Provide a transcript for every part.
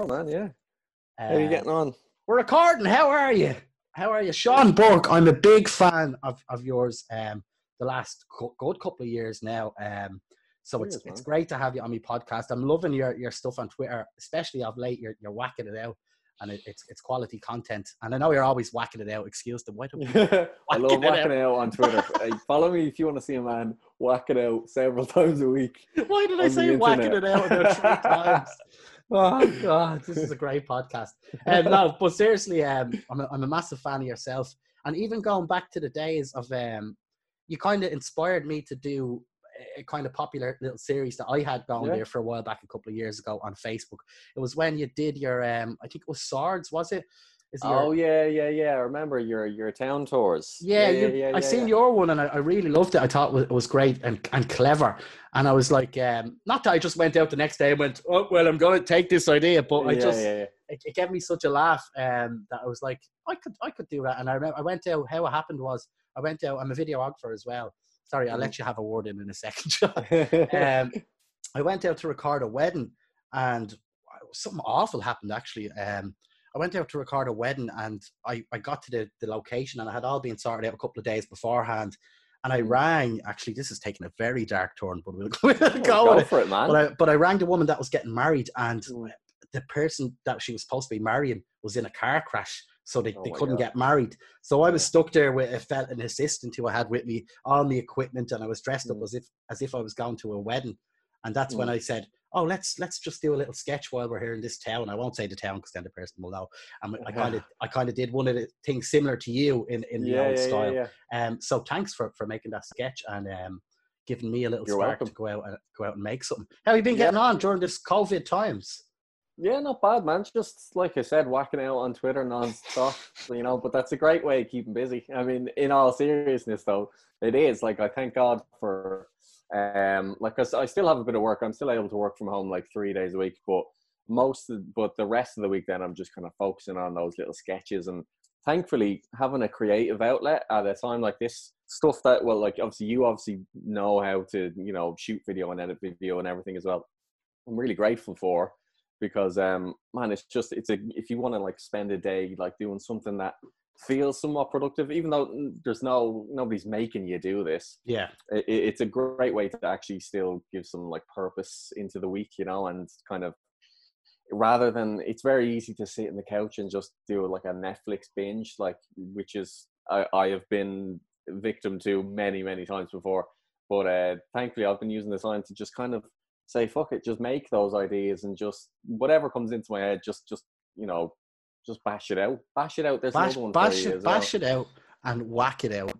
Oh man, yeah. How are you getting on? We're recording. How are you? How are you, Sean Burke? I'm a big fan of yours. The last good couple of years now. So cheers, it's great to have you on my podcast. I'm loving your stuff on Twitter, especially of late. You're whacking it out, and it's quality content. And I know you're always whacking it out. Excuse the way. I love whacking it out on Twitter. Hey, follow me if you want to see a man whack it out several times a week. Why did I say whacking it out about 3 times? Oh God, this is a great podcast. No, but seriously, I'm a massive fan of yourself, and even going back to the days of you kind of inspired me to do a kind of popular little series that I had going there for a while back, a couple of years ago on Facebook. It was when you did your I think it was Swords, was it? Yeah. I remember your town tours. I seen your one, and I really loved it. I thought it was great and clever. And I was like, not that I just went out the next day and went, oh, well, I'm going to take this idea. But It gave me such a laugh that I was like, I could do that. And I remember I went out, how it happened was I went out, I'm a videographer as well. Sorry, I'll let you have a word in a second, John. I went out to record a wedding, and something awful happened actually. I went out to record a wedding, and I got to the location, and I had all been sorted out a couple of days beforehand. And I rang, actually, this is taking a very dark turn, but we'll go for it, man. But I rang the woman that was getting married, and the person that she was supposed to be marrying was in a car crash. So they couldn't get married. So I was stuck there with an assistant who I had with me, all my equipment, and I was dressed up as if I was going to a wedding. And that's when I said, oh, let's just do a little sketch while we're here in this town. I won't say the town because then the person will know. And I kind of did one of the things similar to you in the old style. So thanks for making that sketch and giving me a little spark to go out and make something. How have you been getting on during this COVID times? Yeah, not bad, man. It's just like I said, whacking out on Twitter non-stop, you know. But that's a great way of keeping busy. I mean, in all seriousness, though, it is. Like, I thank God for. I still have a bit of work. I'm still able to work from home like 3 days a week, but the rest of the week then I'm just kind of focusing on those little sketches, and thankfully having a creative outlet at a time like this, stuff that, well, like obviously you know how to, you know, shoot video and edit video and everything as well. I'm really grateful for, because man, if you want to like spend a day like doing something that feels somewhat productive, even though there's nobody's making you do this. Yeah, it's a great way to actually still give some like purpose into the week, you know, and kind of rather than, it's very easy to sit in the couch and just do like a Netflix binge, like which is I have been victim to many, many times before. But thankfully, I've been using the time to just kind of say fuck it, just make those ideas and just whatever comes into my head, just you know. Just bash it out. There's another one for you as well. Bash it out and whack it out.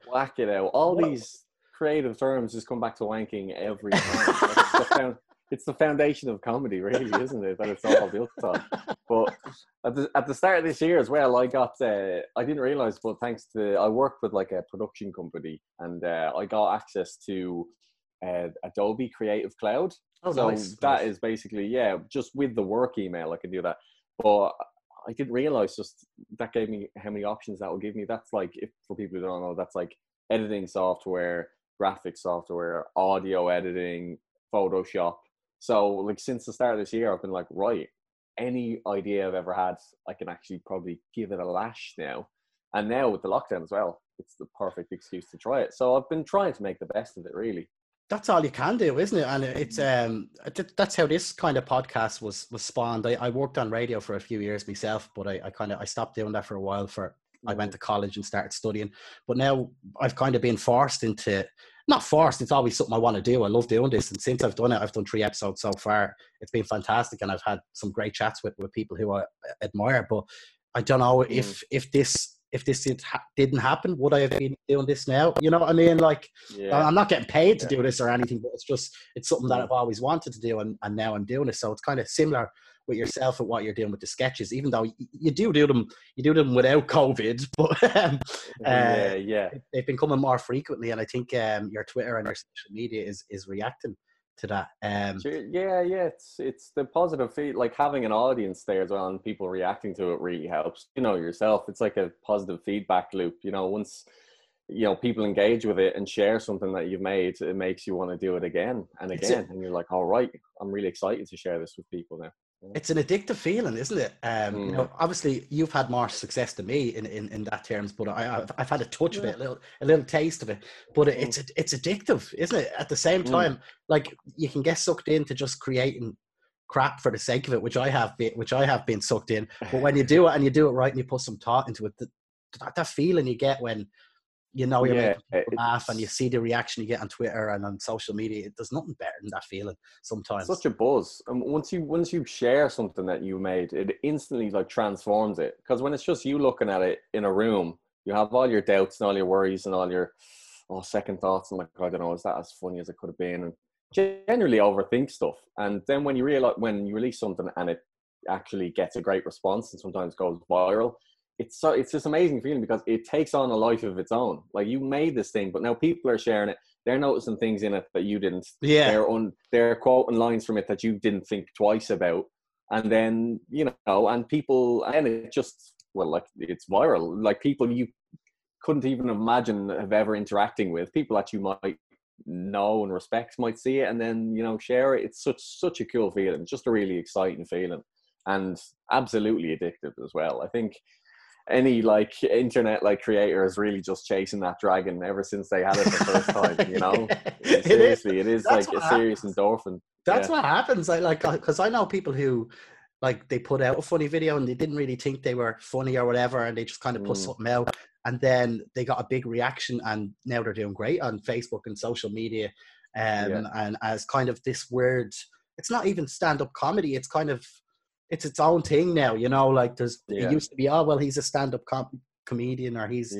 These creative terms just come back to wanking every time. It's the foundation of comedy, really, isn't it? That it's all built on. But at the start of this year as well, I got I didn't realize, but I worked with like a production company, and I got access to Adobe Creative Cloud. Oh, so nice. That is basically just with the work email I can do that, but. I didn't realize just that gave me how many options that will give me. That's like, if for people who don't know, that's like editing software, graphic software, audio editing, Photoshop. So like since the start of this year, I've been like, right, any idea I've ever had, I can actually probably give it a lash now. And now with the lockdown as well, it's the perfect excuse to try it. So I've been trying to make the best of it, really. That's all you can do, isn't it? And it's that's how this kind of podcast was spawned. I worked on radio for a few years myself, but I stopped doing that for a while. I went to college and started studying, but now I've kind of been forced into, not forced, it's always something I want to do. I love doing this, and since I've done it, I've done 3 episodes so far. It's been fantastic, and I've had some great chats with people who I admire. But I don't know if this didn't happen, would I have been doing this now? You know what I mean? Like, I'm not getting paid to do this or anything, but it's something that I've always wanted to do, and now I'm doing it. So it's kind of similar with yourself and what you're doing with the sketches, even though you do them without COVID, but they've been coming more frequently. And I think your Twitter and your social media is reacting to that. It's the positive feed, like having an audience there as well and people reacting to it really helps, you know, yourself. It's like a positive feedback loop, you know. Once, you know, people engage with it and share something that you've made, it makes you want to do it again and again, and you're like, all right, I'm really excited to share this with people now. It's an addictive feeling, isn't it? You know, obviously you've had more success than me in that terms, but I've had a touch of it, a little taste of it, but it's addictive, isn't it? At the same time, like you can get sucked into just creating crap for the sake of it, which I have been sucked in. But when you do it and you do it right and you put some thought into it, that feeling you get when you know you're making people laugh and you see the reaction you get on Twitter and on social media, there's nothing better than that feeling sometimes. Such a buzz. And once you share something that you made, it instantly like transforms it. Because when it's just you looking at it in a room, you have all your doubts and all your worries and all your second thoughts and like, I don't know, is that as funny as it could have been? And generally overthink stuff. And then when you realize, when you release something and it actually gets a great response and sometimes goes viral, it's this amazing feeling because it takes on a life of its own. Like you made this thing, but now people are sharing it. They're noticing things in it that you didn't. Yeah. They're quoting lines from it that you didn't think twice about. And then, you know, and people, and it just, well, like it's viral. Like people you couldn't even imagine of ever interacting with, people that you might know and respect might see it and then, you know, share it. It's such a cool feeling, just a really exciting feeling and absolutely addictive as well. I think any like internet like creator is really just chasing that dragon ever since they had it the first time, you know. Yeah, seriously, it is like a serious endorphin. That's what happens. I like, because I know people who like they put out a funny video and they didn't really think they were funny or whatever, and they just kind of put something out and then they got a big reaction and now they're doing great on Facebook and social media. And as kind of this weird, it's not even stand-up comedy, it's kind of it's its own thing now, you know, like there's, it used to be, oh, well, he's a stand-up comedian or he's,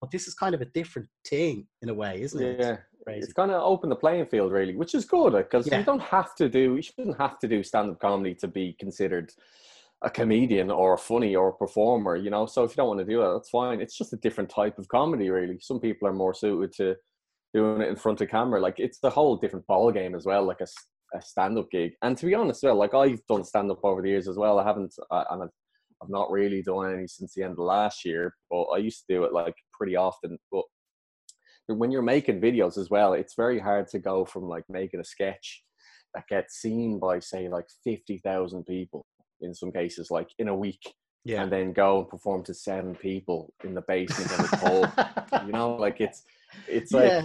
but this is kind of a different thing in a way, isn't it? Yeah. It's kind of open the playing field really, which is good because you shouldn't have to do stand-up comedy to be considered a comedian or a funny or a performer, you know? So if you don't want to do that, that's fine. It's just a different type of comedy really. Some people are more suited to doing it in front of camera. Like it's a whole different ball game as well, like a stand-up gig. And to be honest, well, like I've done stand-up over the years as well. I've not really done any since the end of last year, but I used to do it like pretty often. But when you're making videos as well, it's very hard to go from like making a sketch that gets seen by say like 50,000 people in some cases, like in a week, and then go and perform to 7 people in the basement of a pub, you know, like it's like,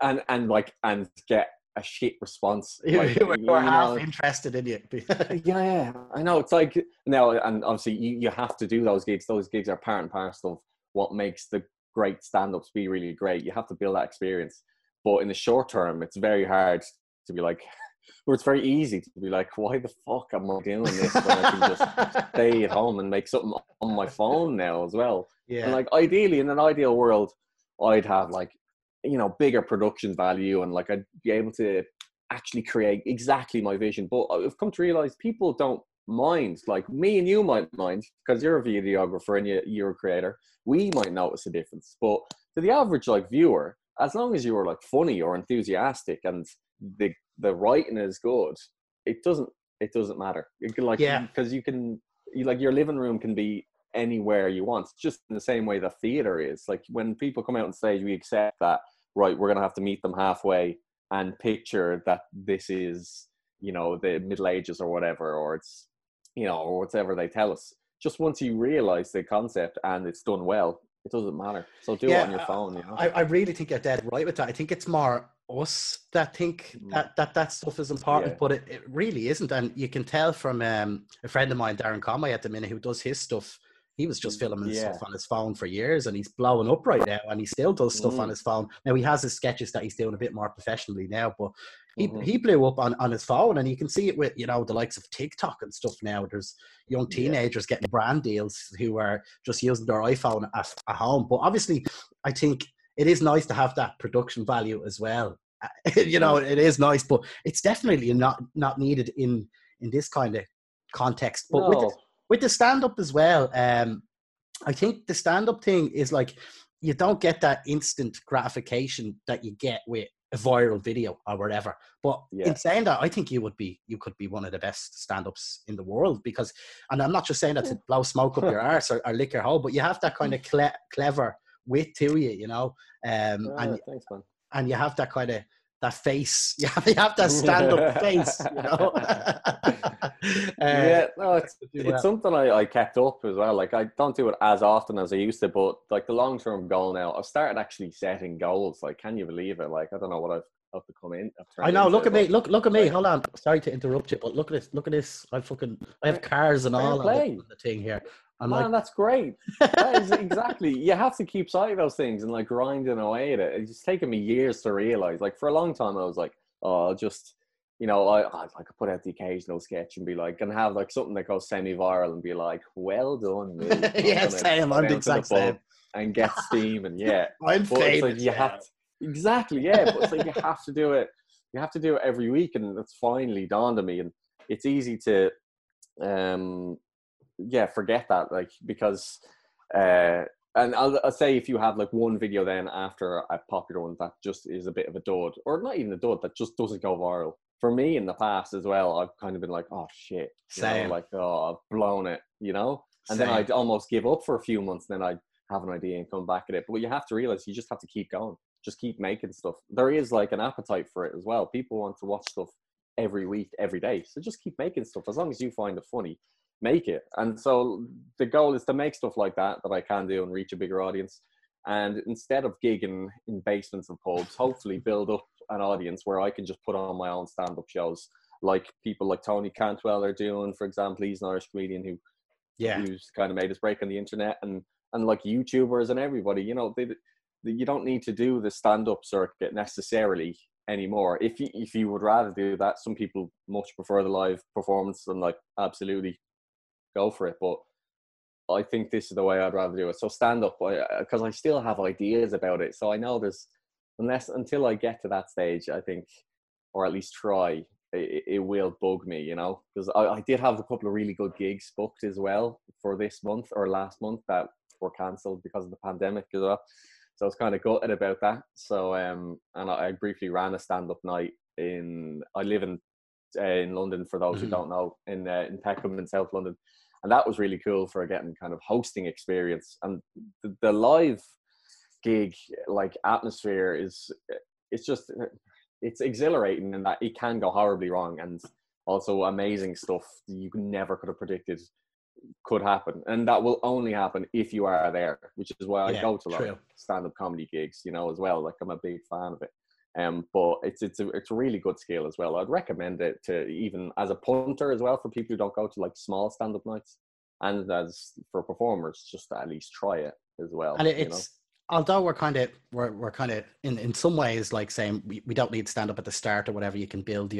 and like, and get a shit response. Like, we're half interested in you. I know. It's like now, and obviously you have to do those gigs. Those gigs are part and parcel of what makes the great stand-ups be really great. You have to build that experience. But in the short term, it's very hard to be like, or it's very easy to be like, why the fuck am I doing this when I can just stay at home and make something on my phone now as well? Yeah. And like ideally, in an ideal world, I'd have like, you know, bigger production value and like I'd be able to actually create exactly my vision. But I've come to realize people don't mind. Like me and you might mind because you're a videographer and you're a creator. We might notice a difference, but to the average like viewer, as long as you were like funny or enthusiastic and the writing is good, it doesn't matter. It can, like, because you like your living room can be anywhere you want, just in the same way that theater is. Like when people come out on stage, we accept that, right, we're gonna have to meet them halfway and picture that this is, you know, the Middle Ages or whatever, or it's, you know, or whatever they tell us. Just once you realize the concept and it's done well, it doesn't matter. So do it on your phone, you know? I really think you're dead right with that. I think it's more us that think that stuff is important, but it really isn't. And you can tell from a friend of mine, Darren Conway, at the minute, who does his stuff. He was just filming stuff on his phone for years and he's blowing up right now and he still does stuff on his phone. Now he has his sketches that he's doing a bit more professionally now, but he blew up on his phone, and you can see it with, you know, the likes of TikTok and stuff now. There's young teenagers getting brand deals who are just using their iPhone at home. But obviously I think it is nice to have that production value as well. You know, it is nice, but it's definitely not needed in this kind of context. But with the stand-up as well, I think the stand-up thing is like, you don't get that instant gratification that you get with a viral video or whatever. But in saying that, I think you could be one of the best stand-ups in the world, because, and I'm not just saying that to blow smoke up your arse or lick your hole, but you have that kind of clever wit to you, you know? And you have that kind of that face. You have that stand-up face, you know. Yeah, no, it's something I kept up as well. Like, I don't do it as often as I used to, but like the long-term goal now, I've started actually setting goals. Like, can you believe it? Like, I don't know what I've become in. I know. Look at me. Look at me. Hold on. Sorry to interrupt you, but look at this. Look at this. I have cars and all on the thing here. Man, that's great. That is exactly. You have to keep sight of those things and like grinding away at it. It's just taken me years to realize. Like, for a long time, I was like, oh, just, you know, I could put out the occasional sketch and be like, and have like something that goes semi-viral and be like, well done, me. Yeah, same. I'm the exact same. And get steam and yeah. I'm famous. Like, you have to, exactly, yeah. But it's like you have to do it. You have to do it every week, and that's finally dawned on me. And it's easy to, forget that, like, because and I'll say if you have like one video then after a popular one that just is a bit of a dud, or not even a dud, that just doesn't go viral. For me in the past as well, I've kind of been like, oh shit, you know, like, oh, I've blown it, you know. And then I'd almost give up for a few months, and then I'd have an idea and come back at it. But you have to realize you just have to keep going, just keep making stuff. There is like an appetite for it as well. People want to watch stuff every week, every day, so just keep making stuff. As long as you find it funny, make it. And so the goal is to make stuff like that I can do and reach a bigger audience, and instead of gigging in basements of pubs, hopefully build up an audience where I can just put on my own stand-up shows, like people like Tony Cantwell are doing, for example. He's an Irish comedian who's kind of made his break on the internet, and like YouTubers and everybody, you know, you don't need to do the stand-up circuit necessarily anymore. If you would rather do that, some people much prefer the live performance, and like, absolutely go for it. But I think this is the way I'd rather do it. So stand up, because I still have ideas about it. So I know there's, until I get to that stage, I think, or at least try, it will bug me, you know, because I did have a couple of really good gigs booked as well for this month or last month that were cancelled because of the pandemic as well. So I was kind of gutted about that. So, and I briefly ran a stand up night I live in London, for those who don't know, in Peckham in South London. And that was really cool for getting kind of hosting experience. And the live gig, like, atmosphere it's exhilarating in that it can go horribly wrong, and also amazing stuff you never could have predicted could happen. And that will only happen if you are there, which is why I go to like stand-up comedy gigs, you know, as well. Like, I'm a big fan of it. But it's a really good skill as well. I'd recommend it to, even as a punter as well, for people who don't go to like small stand-up nights, and as for performers, just at least try it as well. And although we're kind of in some ways like saying we don't need stand-up at the start or whatever. You can build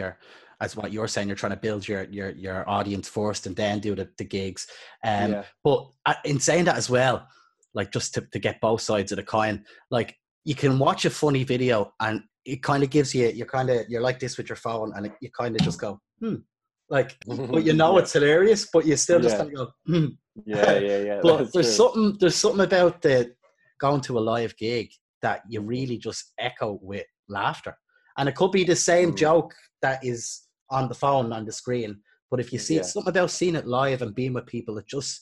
as what you're saying, you're trying to build your audience first and then do the gigs. But in saying that as well, like, just to get both sides of the coin, like, you can watch a funny video and it kind of gives you, you're like this with your phone, and you kind of just go, like, but you know, it's hilarious, but you still just kind of go, Yeah. But there's something about the going to a live gig that you really just echo with laughter. And it could be the same joke that is on the phone, on the screen. But if you see it's something about seeing it live and being with people, it just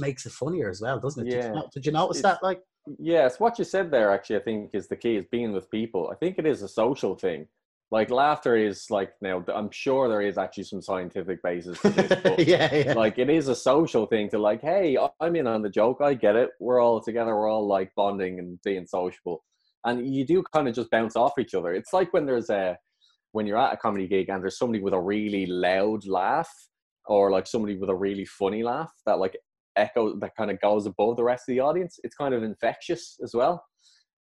makes it funnier as well, doesn't it? Yeah. Did you notice that? Like, yes, what you said there actually, I think, is the key, is being with people. I think it is a social thing. Like, laughter is like, now I'm sure there is actually some scientific basis to this, but like, it is a social thing to like, hey, I'm in on the joke, I get it, we're all together, we're all like bonding and being sociable, and you do kind of just bounce off each other. It's like when you're at a comedy gig and there's somebody with a really loud laugh, or like somebody with a really funny laugh that like echo, that kind of goes above the rest of the audience. It's kind of infectious as well,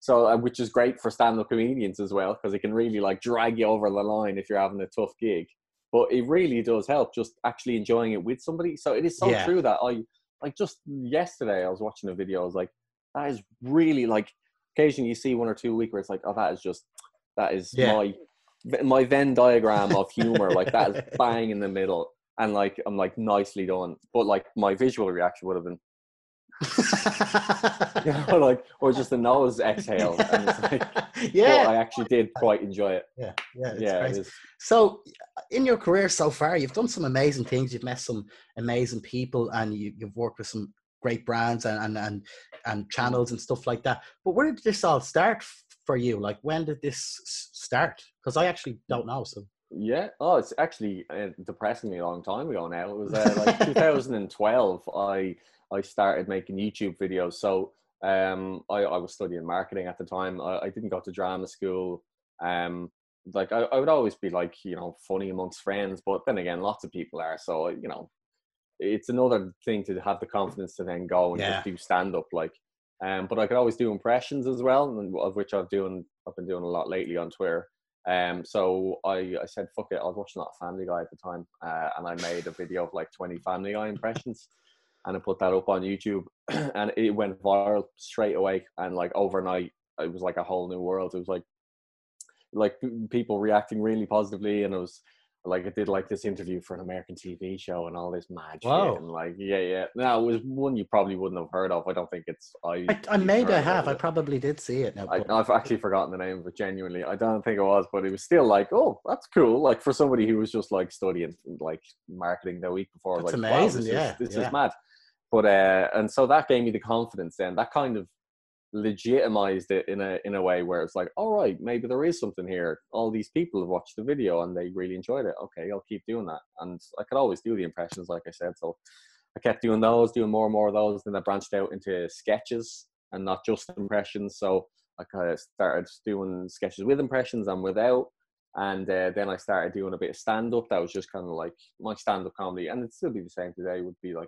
so which is great for stand-up comedians as well, because it can really like drag you over the line if you're having a tough gig. But it really does help just actually enjoying it with somebody. So it is so true that I, like, just yesterday I was watching a video, I was like, that is really, like, occasionally you see 1 or 2 weeks where it's like, oh, that is my Venn diagram of humor, like, that is bang in the middle. And like, I'm like, nicely done. But like, my visual reaction would have been, you know, like, or just a nose exhale. And it's like, I actually did quite enjoy it. It's so, in your career so far, you've done some amazing things. You've met some amazing people, and you've worked with some great brands and channels and stuff like that. But where did this all start for you? Like, when did this start? Because I actually don't know. So yeah, oh, it's actually depressingly a long time ago now. It was like 2012. I started making YouTube videos. So I was studying marketing at the time. I didn't go to drama school. Like I would always be like, you know, funny amongst friends, but then again, lots of people are. So, you know, it's another thing to have the confidence to then go and just do stand up. Like, but I could always do impressions as well, of which I've been doing a lot lately on Twitter. So I said, fuck it. I was watching a lot of Family Guy at the time. And I made a video of like 20 Family Guy impressions and I put that up on YouTube and it went viral straight away. And like overnight, it was like a whole new world. It was like people reacting really positively. And it was like, I did like this interview for an American TV show and all this magic. Wow. And like, yeah. No, it was one you probably wouldn't have heard of. I don't think it's... I maybe I have. I probably did see it. No, I've actually forgotten the name of it, genuinely. I don't think it was, but it was still like, oh, that's cool. Like for somebody who was just like studying like marketing the week before. That's like, amazing, wow, this is mad. But, and so that gave me the confidence then. That kind of legitimized it in a way where it's like, all right, maybe there is something here. All these people have watched the video and they really enjoyed it. Okay, I'll keep doing that. And I could always do the impressions, like I said. So I kept doing those, doing more and more of those. Then I branched out into sketches and not just impressions. So I kind of started doing sketches with impressions and without. And then I started doing a bit of stand-up. That was just kind of like my stand-up comedy. And it'd still be the same today. It would be like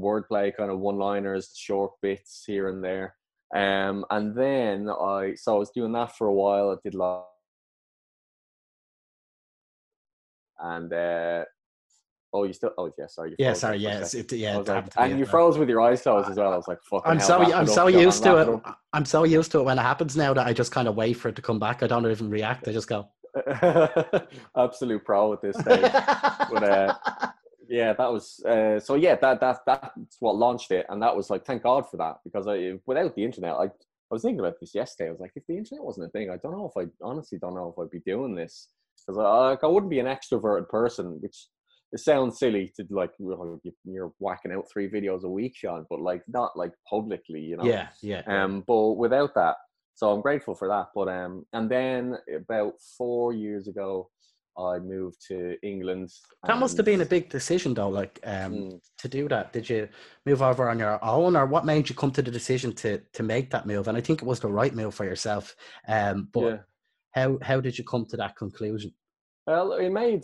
wordplay, kind of one-liners, short bits here and there. And then I was doing that for a while. I did like, and you froze with your eyes closed as well. I was like, fuck. I'm so used to it when it happens now that I just kind of wait for it to come back. I don't even react. I just go. Absolute pro at this stage. But yeah, that was so. Yeah, that's what launched it, and that was like, thank God for that, because without the internet, I was thinking about this yesterday. I was like, if the internet wasn't a thing, I don't know if I'd be doing this, because I wouldn't be an extroverted person. Which it sounds silly to like you're whacking out 3 videos a week, Sean, but like not like publicly, you know. Yeah. But without that, so I'm grateful for that. But and then about 4 years ago, I moved to England. That must have been a big decision, though. Like to do that, did you move over on your own, or what made you come to the decision to make that move? And I think it was the right move for yourself. How did you come to that conclusion? Well, it made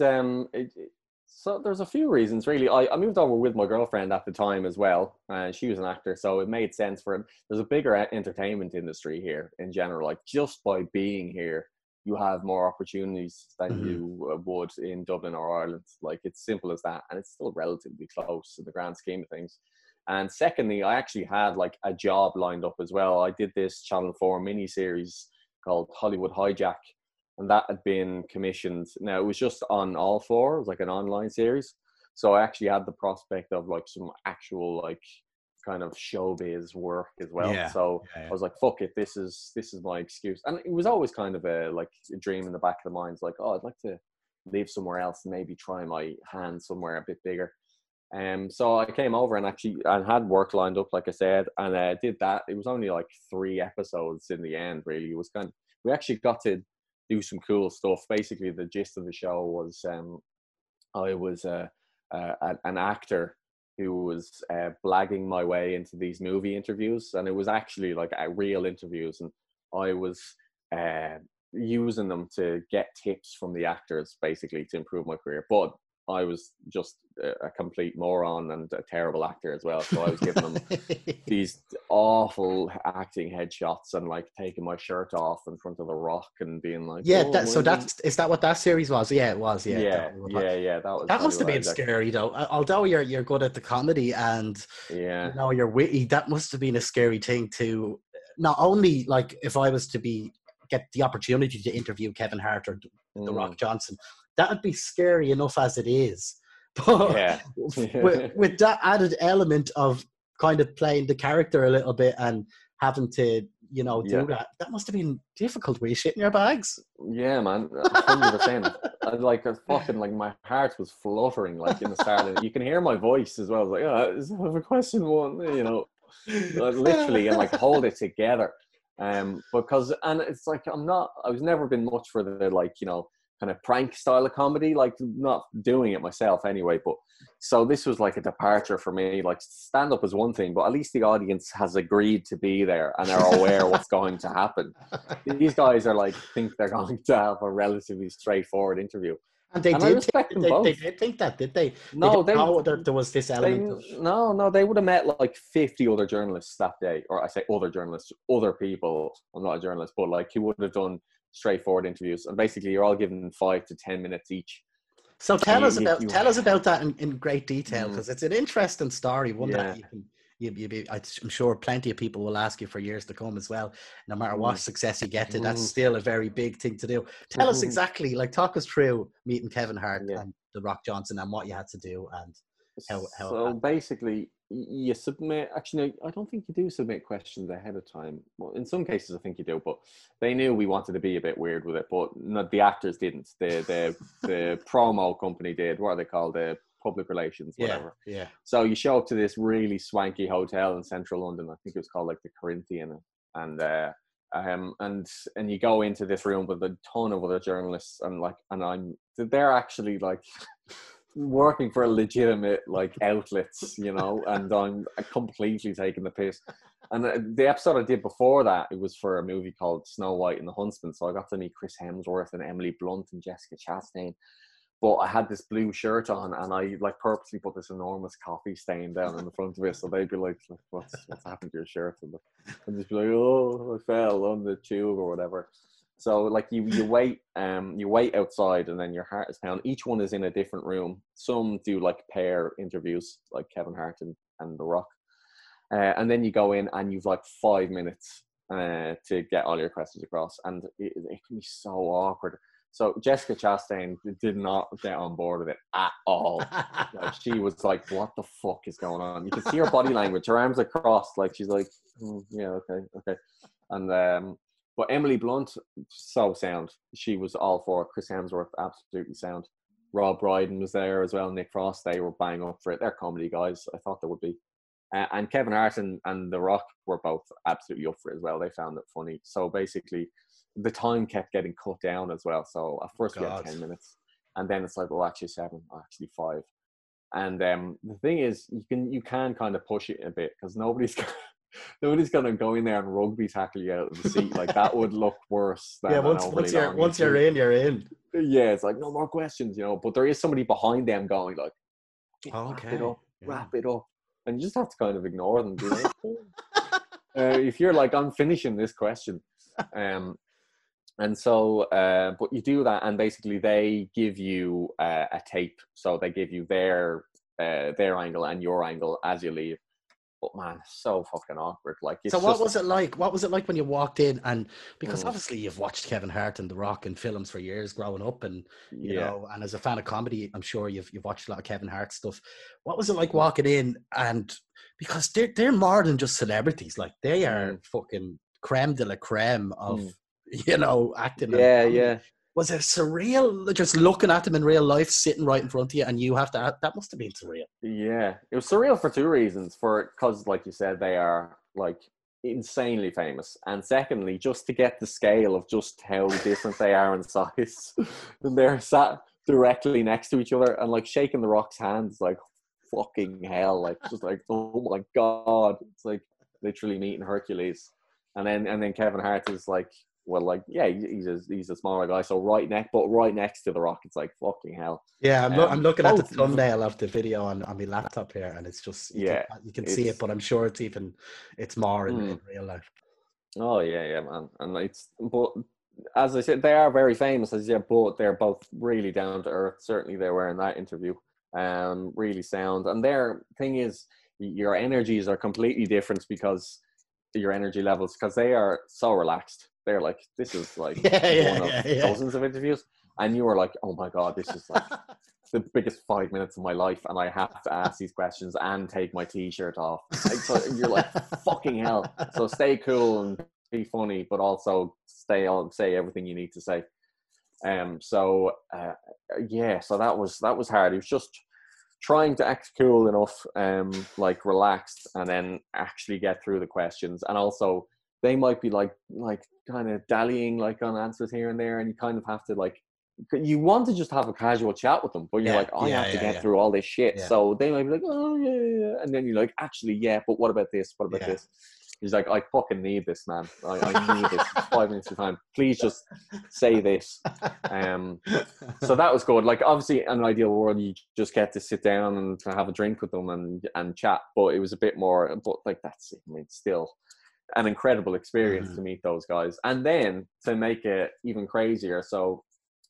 so there's a few reasons really. I moved over with my girlfriend at the time as well, and she was an actor, so it made sense for it. There's a bigger entertainment industry here in general. Like just by being here, you have more opportunities than you would in Dublin or Ireland. Like it's simple as that. And it's still relatively close in the grand scheme of things. And secondly, I actually had like a job lined up as well. I did this Channel 4 mini series called Hollywood Hijack, and that had been commissioned. Now it was just on All 4. It was like an online series. So I actually had the prospect of like some actual like kind of showbiz work as well. I was like, fuck it, this is my excuse. And it was always kind of a like a dream in the back of the mind. It's like, oh, I'd like to leave somewhere else and maybe try my hand somewhere a bit bigger. So I came over and actually I had work lined up, like I said, and I did that. It was only like 3 episodes in the end, really. It was kind of, we actually got to do some cool stuff. Basically the gist of the show was I was an actor who was blagging my way into these movie interviews. And it was actually like real interviews. And I was using them to get tips from the actors, basically, to improve my career. But I was just a complete moron and a terrible actor as well. So I was giving them these awful acting headshots and like taking my shirt off in front of The Rock and being like, is that what that series was? Yeah, it was. That must have been scary though. Although you're good at the comedy and you know, you're witty, that must have been a scary thing to not only like, if I was to get the opportunity to interview Kevin Hart or The Rock Johnson, that would be scary enough as it is. But with that added element of kind of playing the character a little bit and having to, you know, do that must have been difficult. Were you shitting your bags? Yeah, man. 100%. Like, fucking, like, my heart was fluttering, like, in the start. You can hear my voice as well. I was like, oh, is that a question one? You know, literally, and, like, hold it together. Because it's like, I was never been much for the, like, you know, kind of prank style of comedy, like not doing it myself anyway. But so this was like a departure for me. Like, stand up is one thing, but at least the audience has agreed to be there and are aware what's going to happen. These guys are like, think they're going to have a relatively straightforward interview. And they did think that, did they? No, they know there was this element. No, they would have met like 50 other journalists that day, or I say other journalists, other people. I'm not a journalist, but like you would have done straightforward interviews, and basically you're all given 5 to 10 minutes each. So tell us about that in great detail, because it's an interesting story, one that I'm sure plenty of people will ask you for years to come as well. No matter what success you get to, that's still a very big thing to do. Tell us exactly, like, talk us through meeting Kevin Hart and The Rock Johnson and what you had to do and how. So basically, you submit. Actually, no, I don't think you do submit questions ahead of time. Well, in some cases, I think you do, but they knew we wanted to be a bit weird with it. But not the actors didn't. The promo company did. What are they called? The public relations, whatever. Yeah. So you show up to this really swanky hotel in central London. I think it was called like the Corinthian, and you go into this room with a ton of other journalists, and they're actually like working for legitimate like outlets, you know, and I'm completely taking the piss. And the episode I did before that, it was for a movie called Snow White and the Huntsman. So I got to meet Chris Hemsworth and Emily Blunt and Jessica Chastain. But I had this blue shirt on, and I like purposely put this enormous coffee stain down in the front of it, so they'd be like, "What's happened to your shirt?" And just be like, "Oh, I fell on the tube or whatever." So like you wait outside, and then your heart is pounding. Each one is in a different room. Some do like pair interviews, like Kevin Hart and The Rock, and then you go in, and you've like 5 minutes to get all your questions across, and it can be so awkward. So Jessica Chastain did not get on board with it at all. Like, she was like, "What the fuck is going on?" You can see her body language; her arms are crossed, like she's like, "Yeah, okay." And but Emily Blunt, so sound. She was all for it. Chris Hemsworth, absolutely sound. Rob Brydon was there as well. Nick Frost, they were bang up for it. They're comedy guys. I thought they would be. And Kevin Hart and The Rock were both absolutely up for it as well. They found it funny. So basically, the time kept getting cut down as well. So at first we had 10 minutes, and then it's like, oh, actually 7, actually 5. And the thing is, you can kind of push it a bit, because nobody's going to go in there and rugby tackle you out of the seat. Like, that would look worse. Than once you're in. Yeah, it's like, no more questions, you know. But there is somebody behind them going like, wrap it up. And you just have to kind of ignore them. You know? If you're like, I'm finishing this question. But you do that, and basically they give you a tape, so they give you their angle and your angle as you leave. But man, it's so fucking awkward. Like, it's so what was it like when you walked in? And because obviously you've watched Kevin Hart and The Rock in films for years growing up, and you know, and as a fan of comedy, I'm sure you've watched a lot of Kevin Hart stuff. What was it like walking in? And because they're more than just celebrities, like they are fucking creme de la creme of you know, acting. Was it surreal just looking at them in real life, sitting right in front of you, and you have to? That must have been surreal. Yeah, it was surreal for two reasons. Because, like you said, they are like insanely famous, and secondly, just to get the scale of just how different they are in size. And they're sat directly next to each other, and like shaking The Rock's hands, like fucking hell, like just like, oh my god, it's like literally meeting Hercules. And then Kevin Hart is like, well, like, yeah, he's a smaller guy, so right next to The Rock, it's like fucking hell. Yeah, I'm looking at the thumbnail of the video on my laptop here, and it's just you can see it, but I'm sure it's more in real life. Oh yeah, man, and but as I said, they are very famous, as you said, but they're both really down to earth. Certainly, they were in that interview, really sound. And their thing is, your energies are completely different because they are so relaxed. They're like, this is like one of dozens of interviews, and you are like, oh my god, this is like the biggest 5 minutes of my life, and I have to ask these questions and take my t-shirt off. So you're like, fucking hell. So stay cool and be funny, but also stay on, say everything you need to say. So that was hard. It was just trying to act cool enough, like relaxed, and then actually get through the questions, and also they might be like kind of dallying like on answers here and there, and you kind of have to like, you want to just have a casual chat with them, but you're like, I have to get through all this shit. Yeah. So they might be like, oh yeah, and then you're like, actually, yeah, but what about this? What about this? He's like, I fucking need this, man. I need this. 5 minutes of time. Please just say this. So that was good. Like, obviously, in an ideal world, you just get to sit down and have a drink with them and chat. But it was a bit more, but like, that's it. I mean, still an incredible experience to meet those guys. And then to make it even crazier, so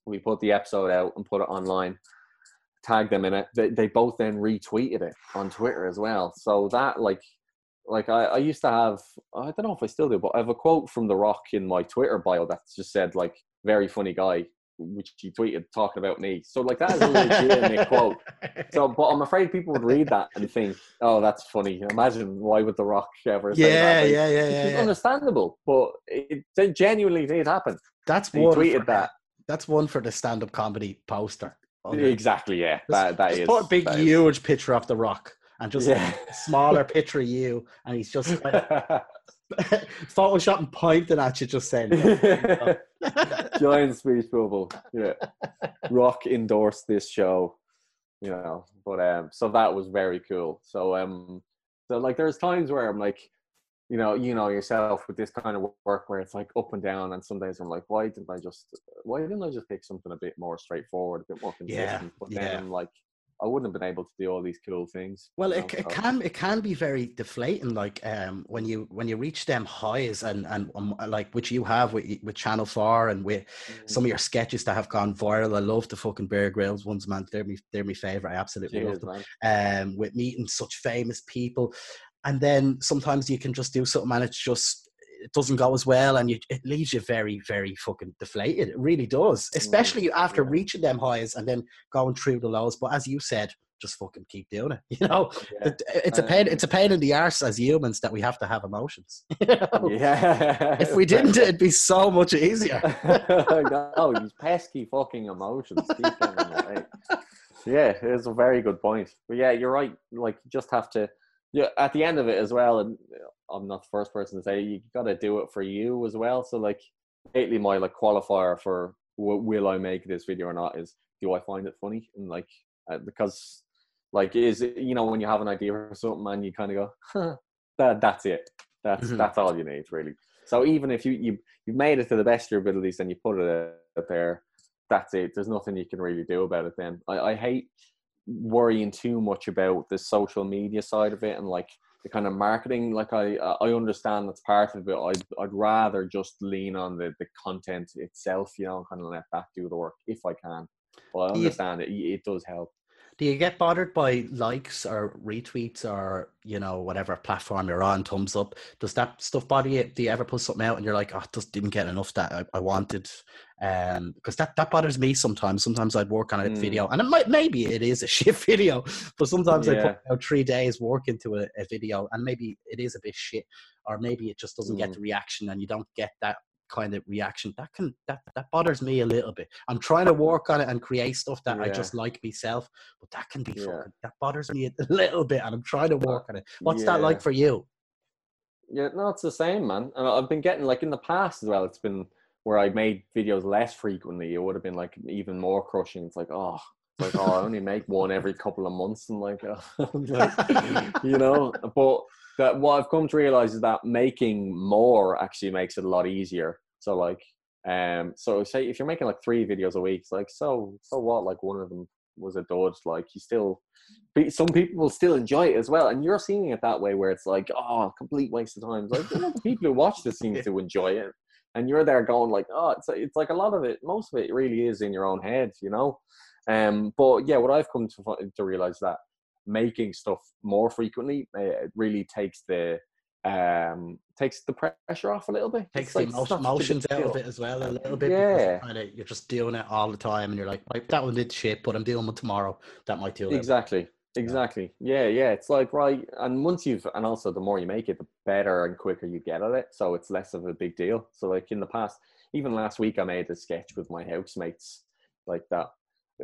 we put the episode out and put it online, tagged them in it. They both then retweeted it on Twitter as well. So that, like I used to have, I don't know if I still do, but I have a quote from The Rock in my Twitter bio that just said like, very funny guy, which he tweeted talking about me. So like that is a legitimate quote. So, but I'm afraid people would read that and think, oh, that's funny. Imagine, why would The Rock ever say that? Like, it's understandable, but it genuinely did happen. That's one for the stand-up comedy poster. Exactly, yeah. That is. Put a big, huge picture of The Rock. And just a smaller picture of you, and he's just like Photoshop and pointing at you, just saying, giant speech bubble. Yeah, Rock endorsed this show, you know. But so that was very cool. So so like there's times where I'm like, you know yourself with this kind of work where it's like up and down, and some days I'm like, why didn't I just pick something a bit more straightforward, a bit more consistent? But then I'm like, I wouldn't have been able to do all these cool things. Well, it can be very deflating, like when you reach them highs and like which you have with Channel 4 and with some of your sketches that have gone viral. I love the fucking Bear Grylls ones, man. They're my favorite. I absolutely love them. With meeting such famous people, and then sometimes you can just do something and it doesn't go as well, and it leaves you very, very fucking deflated. It really does, especially after reaching them highs and then going through the lows. But as you said, just fucking keep doing it. You know, it's a pain in the arse as humans that we have to have emotions. You know? Yeah. If we didn't, it'd be so much easier. Oh, these pesky fucking emotions. Keep them away. Yeah, it's a very good point. But yeah, you're right. Like, you just have to. Yeah, at the end of it as well, and I'm not the first person to say, you got to do it for you as well. So like lately, my like qualifier for will I make this video or not is, do I find it funny? And like because like is it, you know, when you have an idea or something and you kind of go, that's it. That's that's all you need, really. So even if you've made it to the best of your abilities and you put it out there, that's it. There's nothing you can really do about it. Then I hate worrying too much about the social media side of it and like the kind of marketing. Like I understand that's part of it. I'd rather just lean on the content itself, you know, and kind of let that do the work if I can. Well, I understand it does help. Do you get bothered by likes or retweets or, you know, whatever platform you're on, thumbs up? Does that stuff bother you? Do you ever put something out and you're like, oh, I just didn't get enough that I wanted? Because that bothers me sometimes. Sometimes I'd work on a video, and maybe it is a shit video, but sometimes I put out 3 days work into a video and maybe it is a bit shit, or maybe it just doesn't get the reaction and you don't get that kind of reaction. That bothers me a little bit. I'm trying to work on it and create stuff that I just like myself, but that can be fucking, that bothers me a little bit, and I'm trying to work on it. What's that like for you? Yeah, no, it's the same, man. And I've been getting, like, in the past as well, it's been where I made videos less frequently, it would have been like even more crushing. It's like, oh, I only make one every couple of months, and like, you know. But that, what I've come to realize is that making more actually makes it a lot easier. So like, so say if you're making like 3 videos a week, it's like, so what? Like, one of them was a dud. Like, you still, some people will still enjoy it as well, and you're seeing it that way, where it's like, oh, complete waste of time. It's like, you know, the people who watch this seem to enjoy it, and you're there going like, oh, it's like a lot of it, most of it really is in your own head, you know. But yeah, what I've come to realize that making stuff more frequently, it really takes the pressure off a little bit. Takes the emotions out of it as well a little bit. Yeah, you're just doing it all the time, and you're like, right, that one did shit, but I'm dealing with tomorrow. That might do it. Exactly. Yeah. It's like, right, and once and also the more you make it, the better and quicker you get at it. So it's less of a big deal. So like in the past, even last week, I made a sketch with my housemates like that.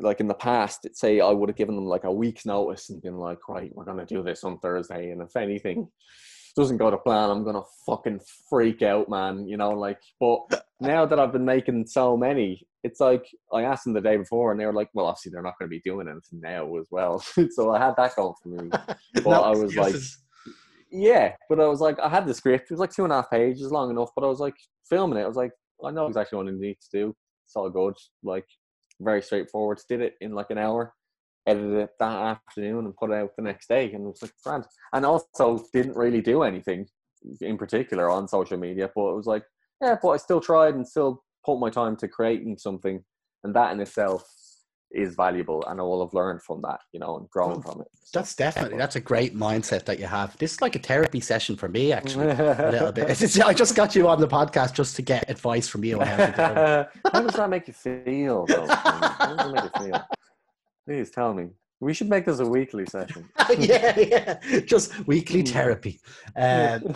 like in the past, it's say I would have given them like a week's notice and been like, right, we're going to do this on Thursday. And if anything doesn't go to plan, I'm going to fucking freak out, man. You know, like, but now that I've been making so many, it's like I asked them the day before and they were like, well, obviously they're not going to be doing anything now as well. So I had that going for me. But I was excuses. Like, yeah, but I was like, I had the script. It was like 2.5 pages long enough, but I was like filming it. I was like, I know exactly what I need to do. It's all good. Like, very straightforward. Did it in like an hour, edited it that afternoon and put it out the next day. And it was like grand. And also didn't really do anything in particular on social media, but it was like, yeah, but I still tried and still put my time to creating something. And that in itself is valuable. And I will have learned from that, you know, and grown from it. So, that's a great mindset that you have. This is like a therapy session for me, actually, a little bit. I just got you on the podcast just to get advice from you on how to do it. How does that make you feel, though? How does that make you feel? Please tell me. We should make this a weekly session. yeah. Just weekly therapy. But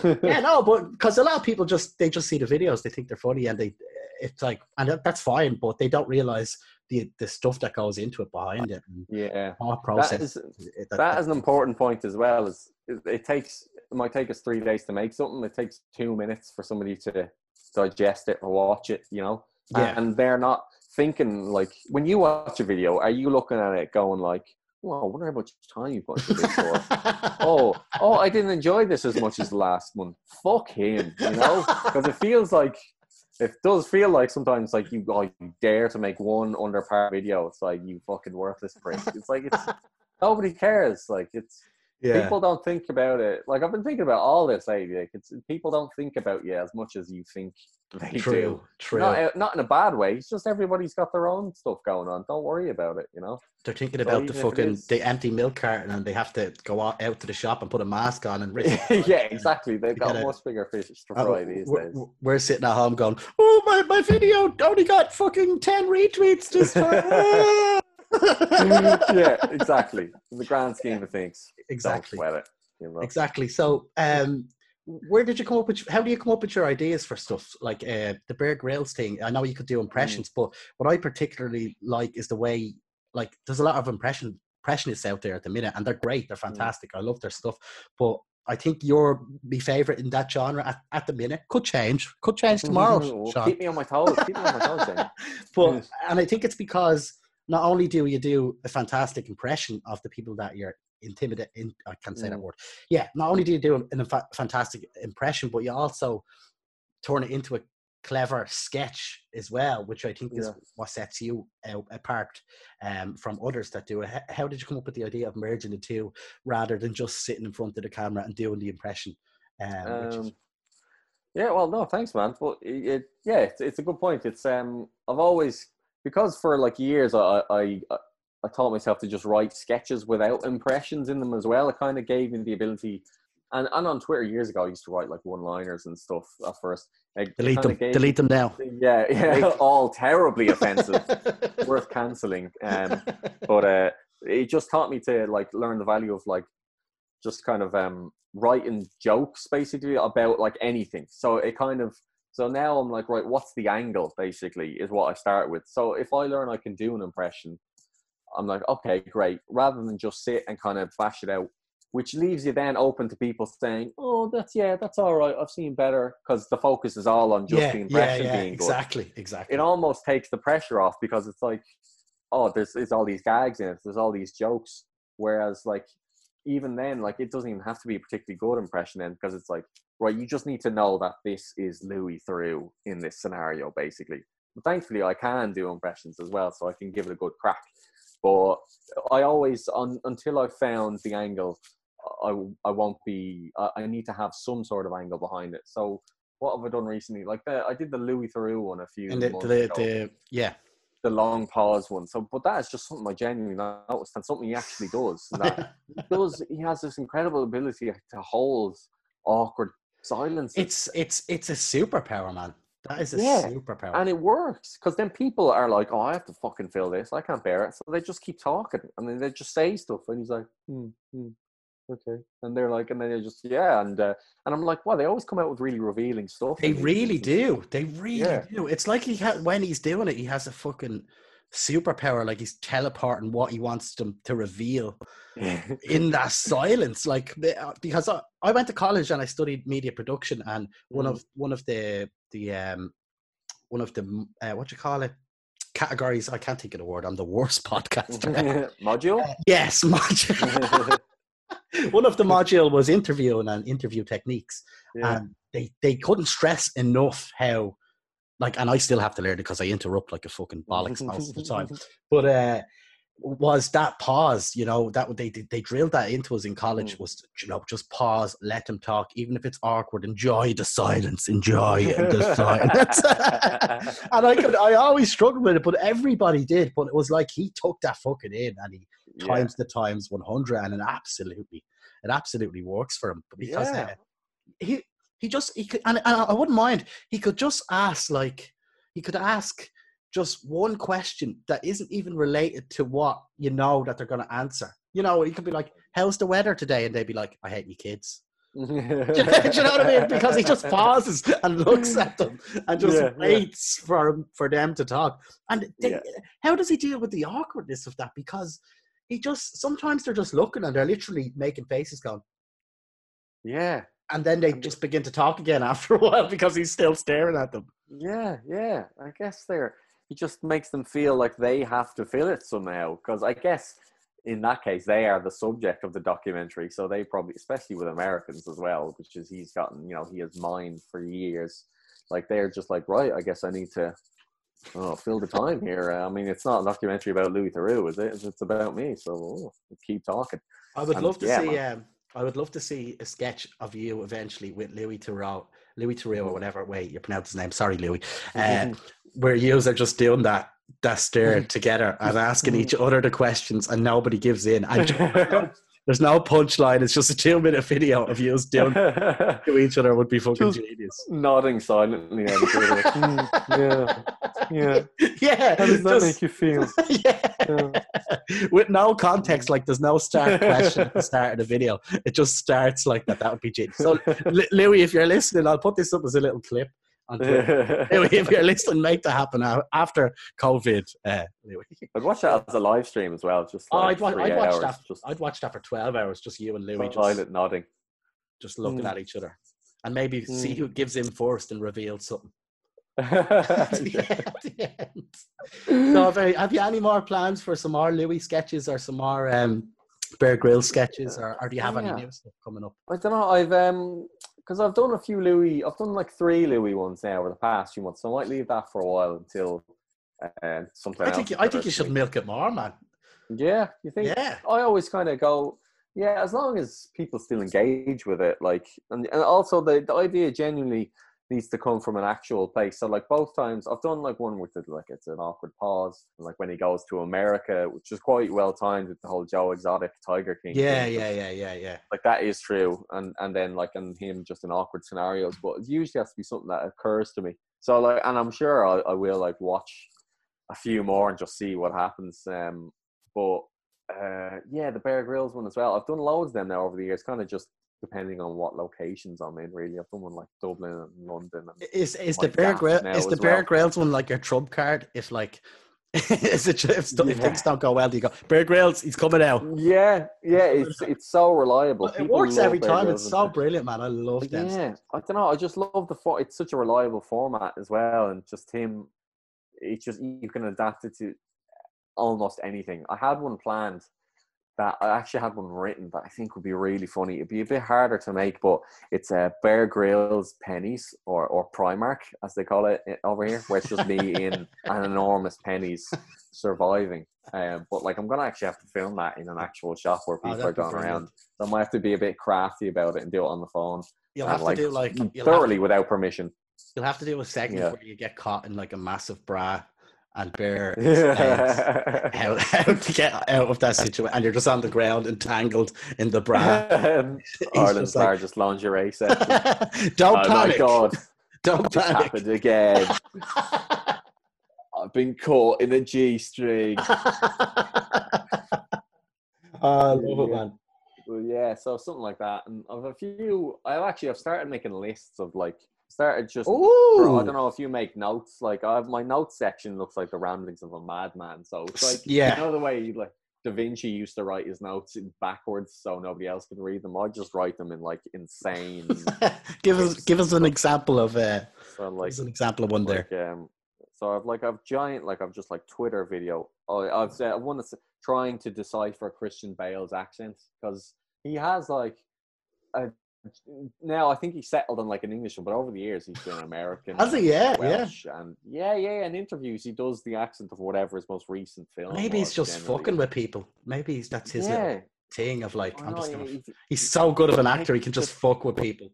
because a lot of people they just see the videos, they think they're funny, and it's like, and that's fine, but they don't realize the stuff that goes into it behind it. Yeah. Our process. That is an important point as well. Is it might take us 3 days to make something. It takes 2 minutes for somebody to digest it or watch it, you know? Yeah. And they're not thinking, like, when you watch a video, are you looking at it going like, well, I wonder how much time you put into this for? oh, I didn't enjoy this as much as the last one. Fuck him, you know? Because it feels like, it does feel like sometimes like you dare to make one under par video. It's like, you fucking worthless prick. It's like, nobody cares. Like, people don't think about it. Like, I've been thinking about all this lately. Like, people don't think about you as much as you think they do. True. Not in a bad way. It's just everybody's got their own stuff going on. Don't worry about it, you know? They're thinking about the empty milk carton, and they have to go out to the shop and put a mask on and risk. Yeah, exactly. They've got much bigger fish to fry these days. We're sitting at home going, oh, my video only got fucking 10 retweets this time. Yeah, exactly. In the grand scheme of things, exactly. Don't sweat it, you know? Exactly. So, where did you come up with? How do you come up with your ideas for stuff like the Bear Grylls thing? I know you could do impressions, but what I particularly like is the way. Like, there's a lot of impressionists out there at the minute, and they're great. They're fantastic. I love their stuff, but I think you're my favourite in that genre at the minute. Could change tomorrow. Sean. Keep me on my toes. Then. But and I think it's because. Not only do you do a fantastic impression of the people that you're intimidated in, I can't say that word. Yeah. Not only do you do a fantastic impression, but you also turn it into a clever sketch as well, which I think is what sets you apart from others that do it. How did you come up with the idea of merging the two rather than just sitting in front of the camera and doing the impression? Yeah, well, no, thanks, man. Well, it's a good point. It's, I've always, because for like years I taught myself to just write sketches without impressions in them as well. It kind of gave me the ability, and on Twitter years ago I used to write like one-liners and stuff at first. Delete them now. Yeah, all terribly offensive, worth cancelling. But it just taught me to like learn the value of like just kind of writing jokes basically about like anything. So now I'm like, right, what's the angle, basically, is what I start with. So if I learn I can do an impression, I'm like, okay, great. Rather than just sit and kind of bash it out, which leaves you then open to people saying, oh, that's all right. I've seen better. Because the focus is all on just the impression being good. Exactly. It almost takes the pressure off because it's like, oh, there's all these gags in it. There's all these jokes. Whereas, like, even then, like, it doesn't even have to be a particularly good impression then because it's like, right, you just need to know that this is Louis Theroux in this scenario, basically. But thankfully, I can do impressions as well, so I can give it a good crack. But I always, until I've found the angle, I need to have some sort of angle behind it. So what have I done recently? Like, I did the Louis Theroux one a few months ago. The long pause one. So, but that is just something I genuinely noticed and something he actually does. He has this incredible ability to hold awkward silence. It's a superpower, man. That is a superpower, and it works because then people are like, "Oh, I have to fucking fill this. I can't bear it." So they just keep talking, and then they just say stuff, and he's like, "Okay," and they're like, and then they just and I'm like, "Wow, they always come out with really revealing stuff." They really do. It's like when he's doing it, he has a fucking superpower, like he's teleporting what he wants them to reveal in that silence. Like, because I went to college and I studied media production, and one of the what do you call it, categories, I can't think of the word, I'm the worst podcaster. Module? Yes, module. One of the module was interviewing and interview techniques, and they couldn't stress enough how, like, and I still have to learn because I interrupt like a fucking bollocks most of the time. But was that pause, you know, that they drilled that into us in college, was, you know, just pause, let them talk, even if it's awkward, enjoy the silence, And I always struggled with it, but everybody did. But it was like he took that fucking in and he times the times 100, and it absolutely works for him, because he I wouldn't mind. He could just ask, like, he could ask just one question that isn't even related to what you know that they're going to answer. You know, he could be like, how's the weather today? And they'd be like, I hate you kids. Do you know what I mean? Because he just pauses and looks at them and just waits for them to talk. And how does he deal with the awkwardness of that? Because he just, sometimes they're just looking and they're literally making faces going, yeah. And then they just begin to talk again after a while because he's still staring at them. Yeah. I guess he just makes them feel like they have to feel it somehow. Because I guess in that case, they are the subject of the documentary. So they probably, especially with Americans as well, which is he's gotten, you know, he has mined for years. Like they're just like, right, I guess I need to fill the time here. I mean, it's not a documentary about Louis Theroux, is it? It's about me. So keep talking. I would love to see... I would love to see a sketch of you eventually with Louis Theroux, or whatever way you pronounce his name. Sorry, Louis. Where yous are just doing that stare together and asking each other the questions, and nobody gives in. And there's no punchline. It's just a 2-minute video of yous doing to each other. Would be fucking just genius. Nodding silently. At each other. Yeah. How does that make you feel? With no context, like there's no start question at the start of the video. It just starts like that. That would be genius. So, Louis, if you're listening, I'll put this up as a little clip on Twitter. Louis, if you're listening, make that happen after COVID. Louis. I'd watch that as a live stream as well. Just like I'd watch that for 12 hours, just you and Louis. Just nodding. Just looking at each other. And maybe see who gives in first and reveals something. So have you any more plans for some more Louis sketches or some more Bear Grylls sketches, or do you have any new stuff coming up? I don't know. I've because I've done a few Louis. I've done like 3 Louis ones now over the past few months. So I might leave that for a while until something. I think you should milk it more, man. Yeah, you think? Yeah. I always kind of go. Yeah, as long as people still engage with it, like, and also the idea genuinely needs to come from an actual place. So like both times I've done like one with like it's an awkward pause, and like when he goes to America, which is quite well timed with the whole Joe Exotic Tiger King thing. Yeah. Like that is true, and then like and him just in awkward scenarios, but it usually has to be something that occurs to me. So like, and I'm sure I will like watch a few more and just see what happens. But the Bear Grylls one as well. I've done loads of them now over the years, kind of just depending on what locations I'm in, really. I've done one like Dublin and London. And is the Bear Grylls one like your trump card? If like, if things don't go well, do you go, Bear Grylls, he's coming out? Yeah, it's so reliable. But it works every time. It's so brilliant, man. I love that. Yeah, I don't know. I just love it's such a reliable format as well, and just him. It's just you can adapt it to almost anything. I had one planned. I actually had one written that I think would be really funny. It'd be a bit harder to make, but it's Bear Grylls pennies or Primark, as they call it over here, where it's just me in an enormous pennies surviving. But like, I'm going to actually have to film that in an actual shop where people are going around. So I might have to be a bit crafty about it and do it on the phone. You'll have to do like thoroughly without permission. You'll have to do a segment where you get caught in like a massive bra. And Bear how to get out of that situation, and you're just on the ground entangled in the bra. Ireland's largest lingerie section. Don't panic! Oh my God! Don't panic! It happened again. I've been caught in a G-string. I love it, man. Well, yeah, so something like that, and I've started making lists of like started just, bro, I don't know if you make notes. Like, I have my notes section looks like the ramblings of a madman. So it's like, you know the way like Da Vinci used to write his notes in backwards so nobody else could read them. I just write them in like insane. give us an example of so like, an example of one like, there. So I've giant, like I've just like Twitter video. I've said I want to trying to decipher Christian Bale's accent because he has like a. Now I think he settled on like an English one, but over the years he's been American. Has he? Yeah, Welsh, yeah. And in interviews he does the accent of whatever his most recent film. Maybe he's just generally fucking with people. Maybe that's his little thing of like, he's so good of an actor, he can just fuck with people.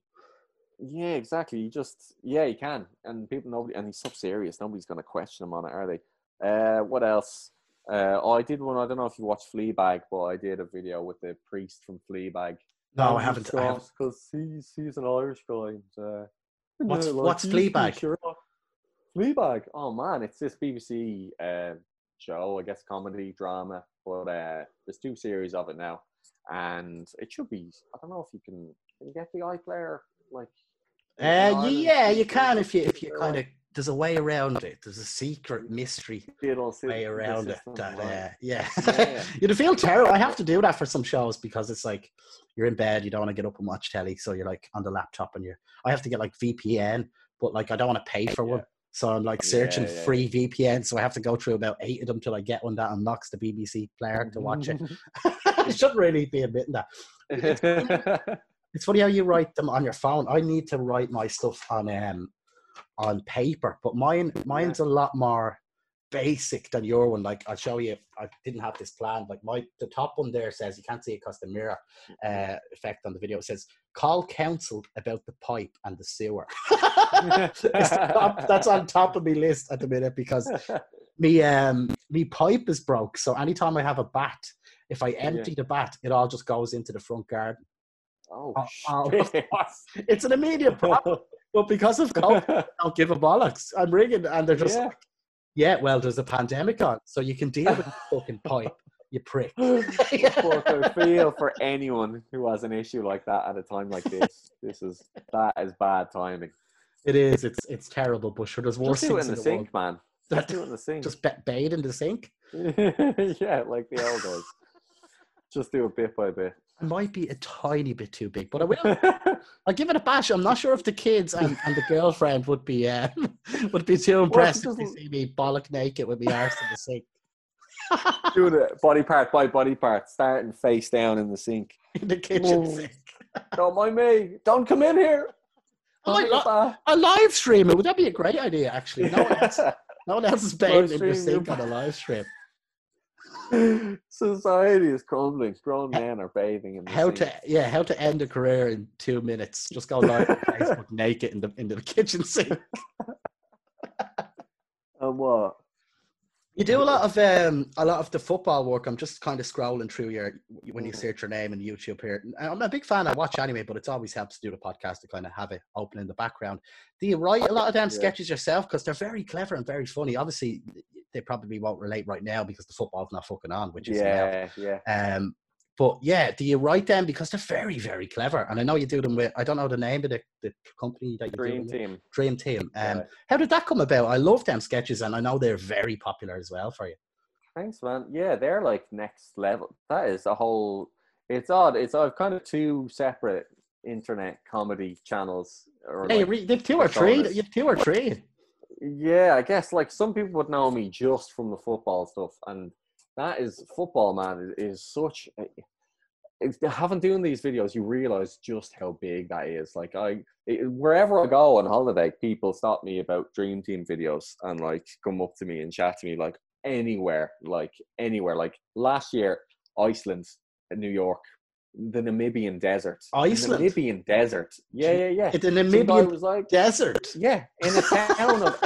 Yeah, exactly. He just he can, and people and he's so serious. Nobody's gonna question him on it, are they? What else? I did one. I don't know if you watch Fleabag, but I did a video with the priest from Fleabag. No, I haven't. Because he's an Irish guy. And, what's Fleabag? Fleabag. Oh man, it's this BBC show, I guess, comedy drama. But there's two series of it now, and it should be. I don't know if you can you get the iPlayer like. You can if you kind of. There's a way around it. There's a secret mystery way around it. That, You'd feel terrible. I have to do that for some shows because it's like you're in bed, you don't want to get up and watch telly, so you're like on the laptop and I have to get like VPN, but like I don't want to pay for one. So I'm like searching free VPN, so I have to go through about 8 of them till I get one that unlocks the BBC player to watch it. I shouldn't really be admitting that. It's funny how you write them on your phone. I need to write my stuff on paper, but mine's a lot more basic than your one. Like I'll show you, I didn't have this planned. Like the top one there says, you can't see it because the mirror effect on the video, it says call council about the pipe and the sewer. That's on top of my list at the minute because me pipe is broke, so anytime I have a bat, if I empty the bat, it all just goes into the front garden. It's an immediate problem. But because of COVID, I don't give a bollocks. I'm ringing and they're just like, well, there's a pandemic on, so you can deal with the fucking pipe, you prick. I feel for anyone who has an issue like that at a time like this. That is bad timing. It is. It's terrible, but sure, there's worse things in the sink, man. Just do it in the sink. Just bathe in the sink? Like the old guys. Just do it bit by bit. It might be a tiny bit too big, but I will. I'll give it a bash. I'm not sure if the kids and the girlfriend would be too impressed if they see me bollock naked with my arse in the sink. Doing it body part by body part, starting face down in the sink. In the kitchen sink. Don't mind me. Don't come in here. I live stream it. Would that be a great idea, actually? No one else is bathing in the sink on a live stream. Society is crumbling. Grown men are bathing in the sink. How to end a career in 2 minutes? Just go live on Facebook naked in the kitchen sink. And what? You do a lot of the football work. I'm just kind of scrolling through when you search your name in YouTube here. I'm a big fan. I watch anime, but it always helps to do the podcast to kind of have it open in the background. Do you write a lot of damn sketches yourself? Because they're very clever and very funny. Obviously, they probably won't relate right now because the football's not fucking on, which is But do you write them? Because they're very, very clever. And I know you do them with, I don't know the name of the company that you do them with. Dream Team. How did that come about? I love them sketches and I know they're very popular as well for you. Thanks, man. Yeah, they're like next level. That is a whole, it's odd. It's kind of two separate internet comedy channels. Or you have two or three. Yeah, I guess like some people would know me just from the football stuff, and that is football, man. Is such. If they haven't done these videos, you realize just how big that is. Like wherever I go on holiday, people stop me about Dream Team videos and like come up to me and chat to me like anywhere. Like last year, Iceland, New York, the Namibian desert. Iceland. The Namibian desert. Yeah. The Namibian was like, desert. Yeah, in a town of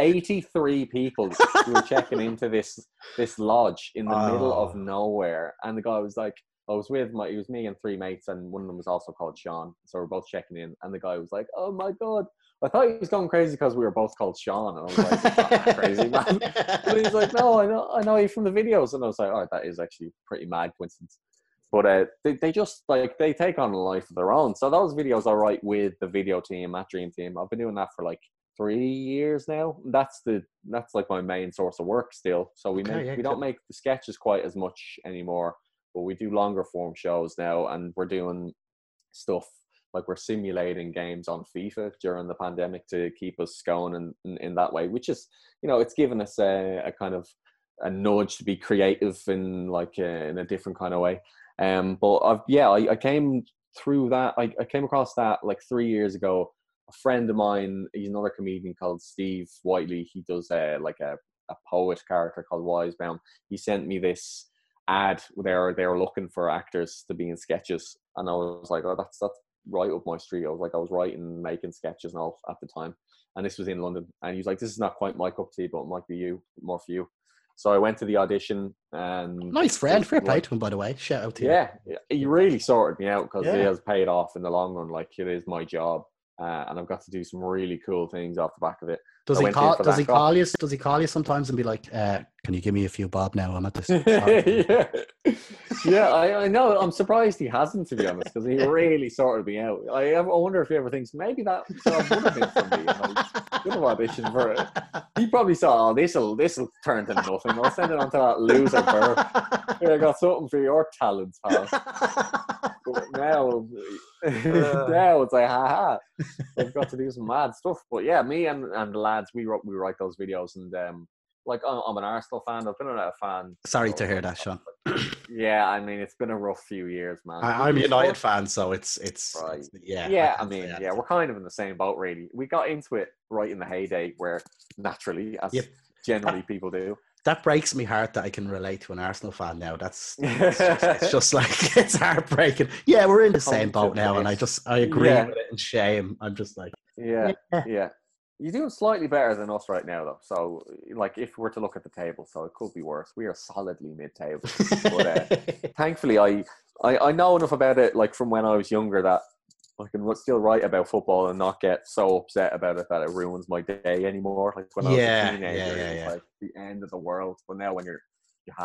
83 people who were checking into this lodge in the middle of nowhere, and the guy was like, it was me and 3 mates, and one of them was also called Sean, so we're both checking in, and the guy was like, oh my god, I thought he was going crazy because we were both called Sean, and I was like, it's not that crazy, man. But he was like, no, I know you from the videos, and I was like, alright, that is actually pretty mad coincidence. But they just, like, they take on a life of their own. So those videos I write with the video team at Dream Team. I've been doing that for like 3 years now. That's like my main source of work still. So we we don't make the sketches quite as much anymore, but we do longer form shows now, and we're doing stuff like we're simulating games on FIFA during the pandemic to keep us going in that way, which is, you know, it's given us a kind of a nudge to be creative in like in a different kind of way. But I came through that. I came across that like 3 years ago. A friend of mine, he's another comedian called Steve Whiteley. He does like a poet character called Wisebound. He sent me this ad where they were looking for actors to be in sketches, and I was like, oh, that's right up my street. I was writing, making sketches and all at the time, and this was in London. And he was like, this is not quite my cup of tea, but it might be more for you. So I went to the audition, and nice friend, fair play to him, by the way. Shout out to you. Yeah, he really sorted me out because it has paid off in the long run. Like, it is my job, and I've got to do some really cool things off the back of it. Does he call you? Does he call you sometimes and be like, "Can you give me a few bob now? I'm at this." I know. I'm surprised he hasn't, to be honest, because he really sorted me out. I wonder if he ever thinks maybe that job would have been for me. Good audition for it. He probably saw, oh, this'll turn to nothing. I'll send it on to that loser bird. Here, I got something for your talents, pal. But now it's like, ha ha. I've got to do some mad stuff. But yeah, me and the lads, we write those videos, and like, I'm an Arsenal fan. I've been a fan. Sorry to hear that, Sean. Yeah, I mean, it's been a rough few years, man. I'm a United fan, so it's right. Yeah. Yeah, I mean, we're kind of in the same boat, really. We got into it right in the heyday, where naturally, as generally people do. That breaks me heart that I can relate to an Arsenal fan now. It's just like, it's heartbreaking. Yeah, we're in the same boat now, and I agree with it in shame. I'm just like, yeah. You're doing slightly better than us right now, though. So, like, if we're to look at the table, so it could be worse. We are solidly mid-table. But thankfully, I know enough about it, like, from when I was younger, that I can still write about football and not get so upset about it that it ruins my day anymore. Like, when I was a teenager, it was like the end of the world. But now when you're a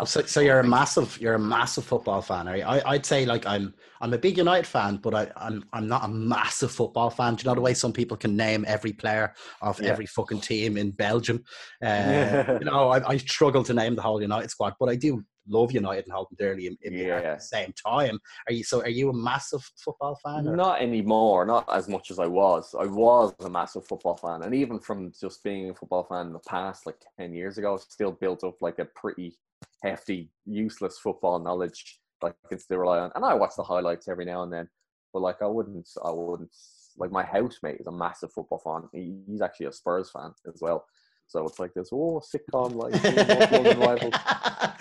massive football fan, right? I'd say, like, I'm a big United fan, but I'm not a massive football fan. Do you know the way some people can name every player of every fucking team in Belgium? You know, I struggle to name the whole United squad, but I do love United and hold them dearly at the same time. Are you a massive football fan? Or? Not anymore. Not as much as I was. I was a massive football fan, and even from just being a football fan in the past, like 10 years ago, I still built up like a pretty hefty, useless football knowledge that I can still rely on. And I watch the highlights every now and then, but like I wouldn't. Like, my housemate is a massive football fan. He's actually a Spurs fan as well. So it's like this sitcom like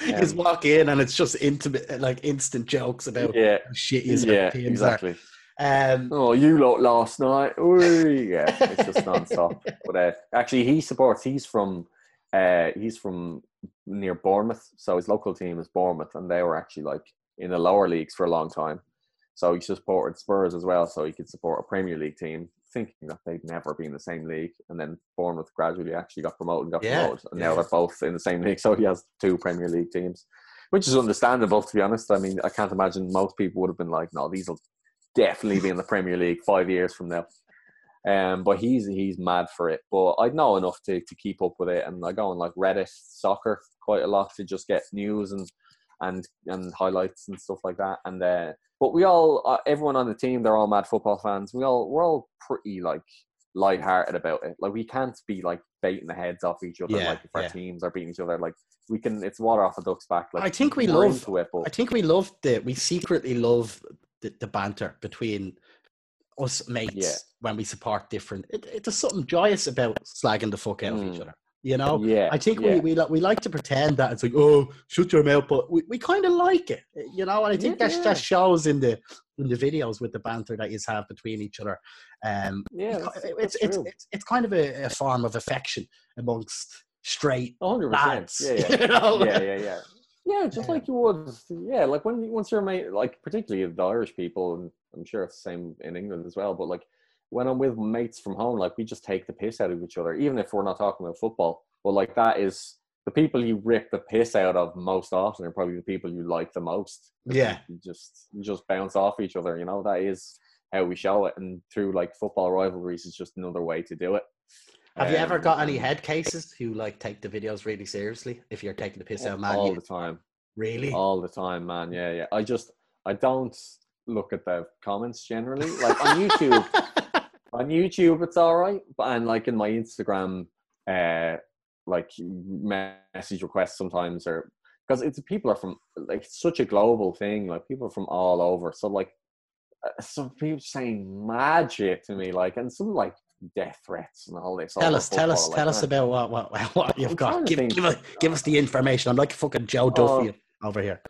you just walk in and it's just intimate, like instant jokes about shit. Exactly. You lot last night. It's just nonstop. But actually, he's from near Bournemouth, so his local team is Bournemouth, and they were actually like in the lower leagues for a long time. So he supported Spurs as well, so he could support a Premier League team, thinking that they'd never be in the same league. And then Bournemouth gradually actually got promoted, and now they're both in the same league. So he has two Premier League teams, which is understandable, to be honest. I mean, I can't imagine most people would have been like, no, these will definitely be in the Premier League 5 years from now. But he's mad for it. But I know enough to keep up with it, and I go on like Reddit soccer quite a lot to just get news and highlights and stuff like that. And but we all, everyone on the team, they're all mad football fans. We're all pretty like lighthearted about it. Like, we can't be like baiting the heads off each other. Like, if our teams are beating each other, like, we can. It's water off a duck's back. Like, I think we secretly love the banter between us mates when we support different. There's something joyous about slagging the fuck out of each other. You know, I think we like to pretend that it's like, oh, shut your mouth, but we kind of like it, you know. And I think that shows in the videos with the banter that you have between each other. It's kind of a form of affection amongst straight 100%. Lads. You know? Just like you would. Yeah, like once you're mate, like particularly the Irish people, and I'm sure it's the same in England as well. But like, when I'm with mates from home, like, we just take the piss out of each other, even if we're not talking about football. But like, that is the people you rip the piss out of most often are probably the people you like the most. Yeah. You just bounce off each other, you know. That is how we show it. And through like football rivalries is just another way to do it. Have you ever got any head cases who like take the videos really seriously? If you're taking the piss out, man. All the time. Really? All the time, man. Yeah, yeah. I don't look at the comments generally. Like on YouTube, it's all right. And like in my Instagram, like message requests sometimes, or because it's people are from like, it's such a global thing. Like people are from all over. So like some people saying mad shit to me, like, and some like death threats and all this. Tell us about what you've got. Give us the information. I'm like fucking Joe Duffy over here.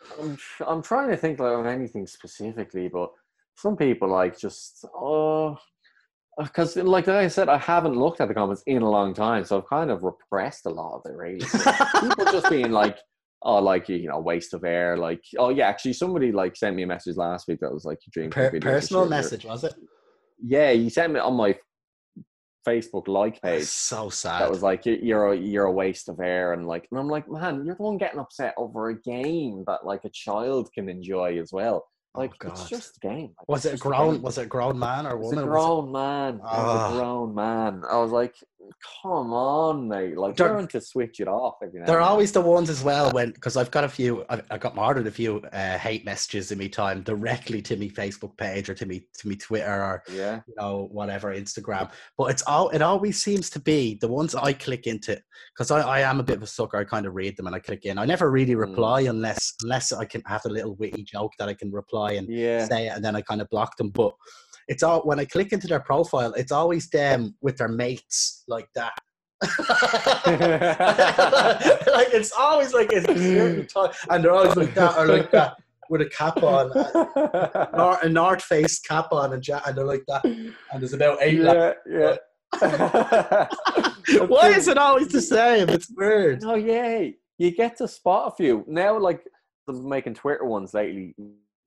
I'm trying to think like of anything specifically, but some people like just because like I said, I haven't looked at the comments in a long time, so I've kind of repressed a lot of it really. People just being like, oh, like, you know, waste of air. Like, oh yeah, actually somebody like sent me a message last week that was like, your dream personal message, was it? Yeah, you sent me on my Facebook like page. That's so sad. That was like, you're a waste of air, and like, and I'm like, man, you're the one getting upset over a game that like a child can enjoy as well. Like, oh, it's just a game. Like, was it a grown man or woman? It was a grown man. I was like, come on, mate. Like, they're going to switch it off every now and then. They're always the ones as well when, because I've got a few, I got martyred a few hate messages in me time directly to me Facebook page or to me Twitter or, yeah, you know, whatever, Instagram. But it always seems to be the ones I click into, because I am a bit of a sucker. I kind of read them and I click in. I never really reply unless I can have a little witty joke that I can reply and say it, and then I kind of block them. But it's all, when I click into their profile, it's always them with their mates like that. Like, it's always like, it's a time, and they're always like that, or like that with a cap on, a North Face cap on, and they're like that. And there's about 8. Yeah. Why is it always the same? It's weird. Oh yeah, you get to spot a few now. Like making Twitter ones lately.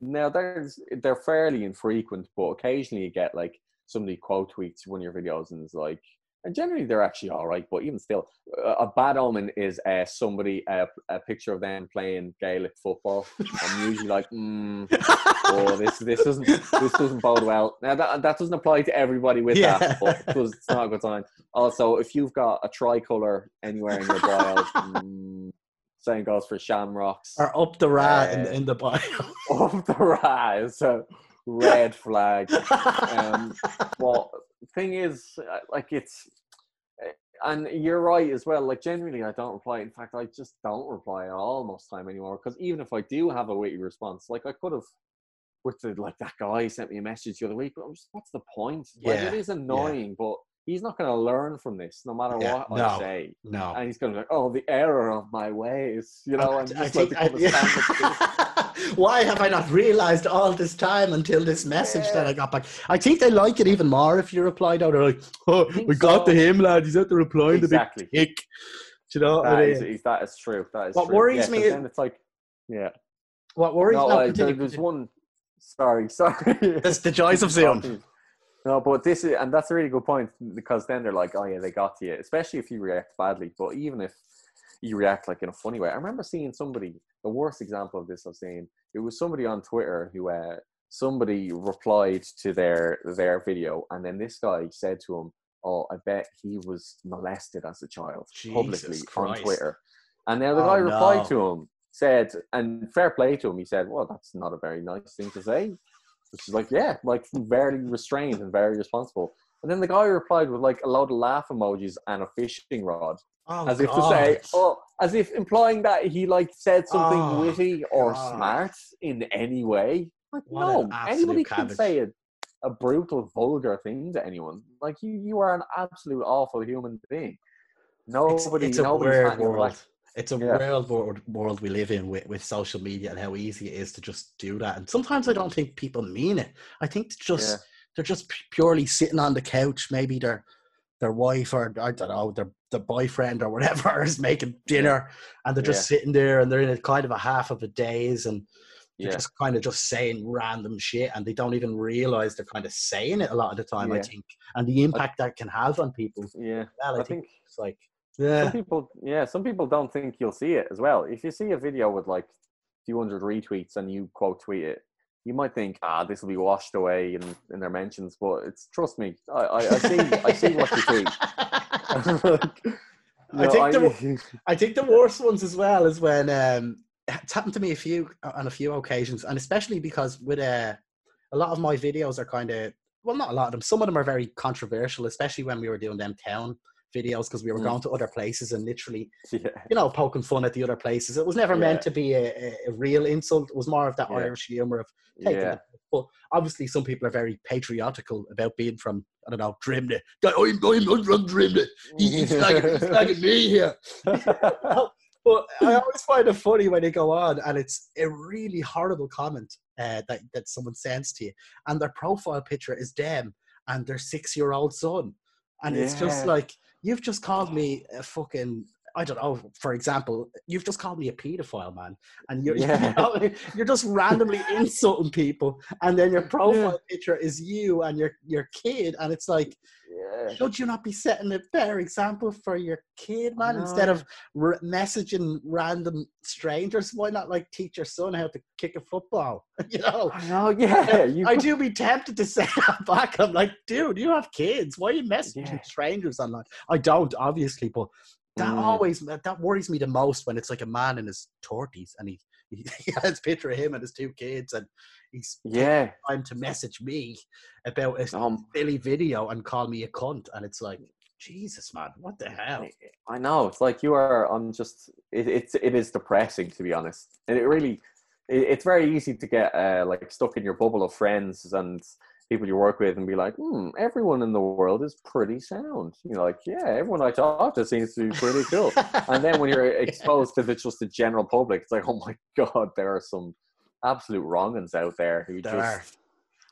Now, they're fairly infrequent, but occasionally you get, like, somebody quote tweets one of your videos and it's like, and generally they're actually all right, but even still, a bad omen is somebody, a picture of them playing Gaelic football. I'm usually like, oh, this doesn't bode well. Now, that doesn't apply to everybody with that, but it's not a good sign. Also, if you've got a tricolour anywhere in your bio, same goes for shamrocks. Or up the ra in the bio. Up the ra is a red flag. Well, thing is, like, it's, and you're right as well. Like, generally, I don't reply. In fact, I just don't reply at all most time anymore. Because even if I do have a witty response, like, I could have, with the, like, that guy sent me a message the other week. But I'm just, what's the point? Yeah. Like, it is annoying, but he's not going to learn from this, no matter what I say. No, and he's going to be like, "Oh, the error of my ways," you know. Why have I not realized all this time until this message that I got back? I think they like it even more if you reply. Down, they're like, "Oh, we got to him, lad. He's out there replying to the big dick." Do you know what I mean? That is true. That is what true. Worries me. Is, it's like, what worries me? There's one. Sorry. That's the joys of Zoom. No, but that's a really good point, because then they're like, oh yeah, they got to you, especially if you react badly. But even if you react like in a funny way, I remember seeing somebody, the worst example of this I've seen, it was somebody on Twitter who somebody replied to their video, and then this guy said to him, oh, I bet he was molested as a child. Jesus publicly Christ. On Twitter. And now the guy replied to him, said, and fair play to him, he said, well, that's not a very nice thing to say. Which is like, yeah, like very restrained and very responsible. And then the guy replied with like a load of laugh emojis and a fishing rod. Oh, as if to say, as if implying that he like said something witty or smart in any way. Like, no, anybody can say a brutal, vulgar thing to anyone. Like, you are an absolute awful human being. Nobody's hanging around. It's a world we live in with social media and how easy it is to just do that. And sometimes I don't think people mean it. I think they're just purely sitting on the couch. Maybe their wife or, I don't know, their boyfriend or whatever is making dinner, and they're just sitting there, and they're in a kind of a half of a daze, and they're just kind of just saying random shit, and they don't even realize they're kind of saying it a lot of the time, I think. And the impact that can have on people. Yeah. Well, I think it's like... Yeah. Some people don't think you'll see it as well. If you see a video with like 200 retweets and you quote tweet it, you might think, this will be washed away in their mentions, but trust me, I see what you tweet. I think the worst ones as well is when it's happened to me on a few occasions, and especially because with a lot of my videos are kind of, well, not a lot of them, some of them are very controversial, especially when we were doing them town videos, because we were going to other places and literally, poking fun at the other places. It was never meant to be a real insult. It was more of that Irish humor of taking it. But obviously some people are very patriotical about being from, I don't know, Drimnagh. I'm from Drimnagh. He's slagging me here. But I always find it funny when they go on and it's a really horrible comment that someone sends to you. And their profile picture is them and their 6-year-old son. And it's just like, you've just called me a fucking, I don't know, for example, you've just called me a pedophile, man. And you're just randomly insulting people. And then your profile picture is you and your kid. And it's like, should you not be setting a better example for your kid, man? Instead of messaging random strangers, why not like teach your son how to kick a football? You know? I know, yeah. I do be tempted to say that back. I'm like, dude, you have kids. Why are you messaging strangers online? I don't, obviously, but that worries me the most when it's like a man in his 30s and he has a picture of him and his 2 kids and he's taking time to message me about a silly video and call me a cunt, and it's like, Jesus, man, what the hell? I know, it's like it is depressing, to be honest, and it's very easy to get like stuck in your bubble of friends and people you work with and be like, everyone in the world is pretty sound. You're like, everyone I talk to seems to be pretty cool. And then when you're exposed to the general public, it's like, oh my God, there are some absolute wrong'uns out there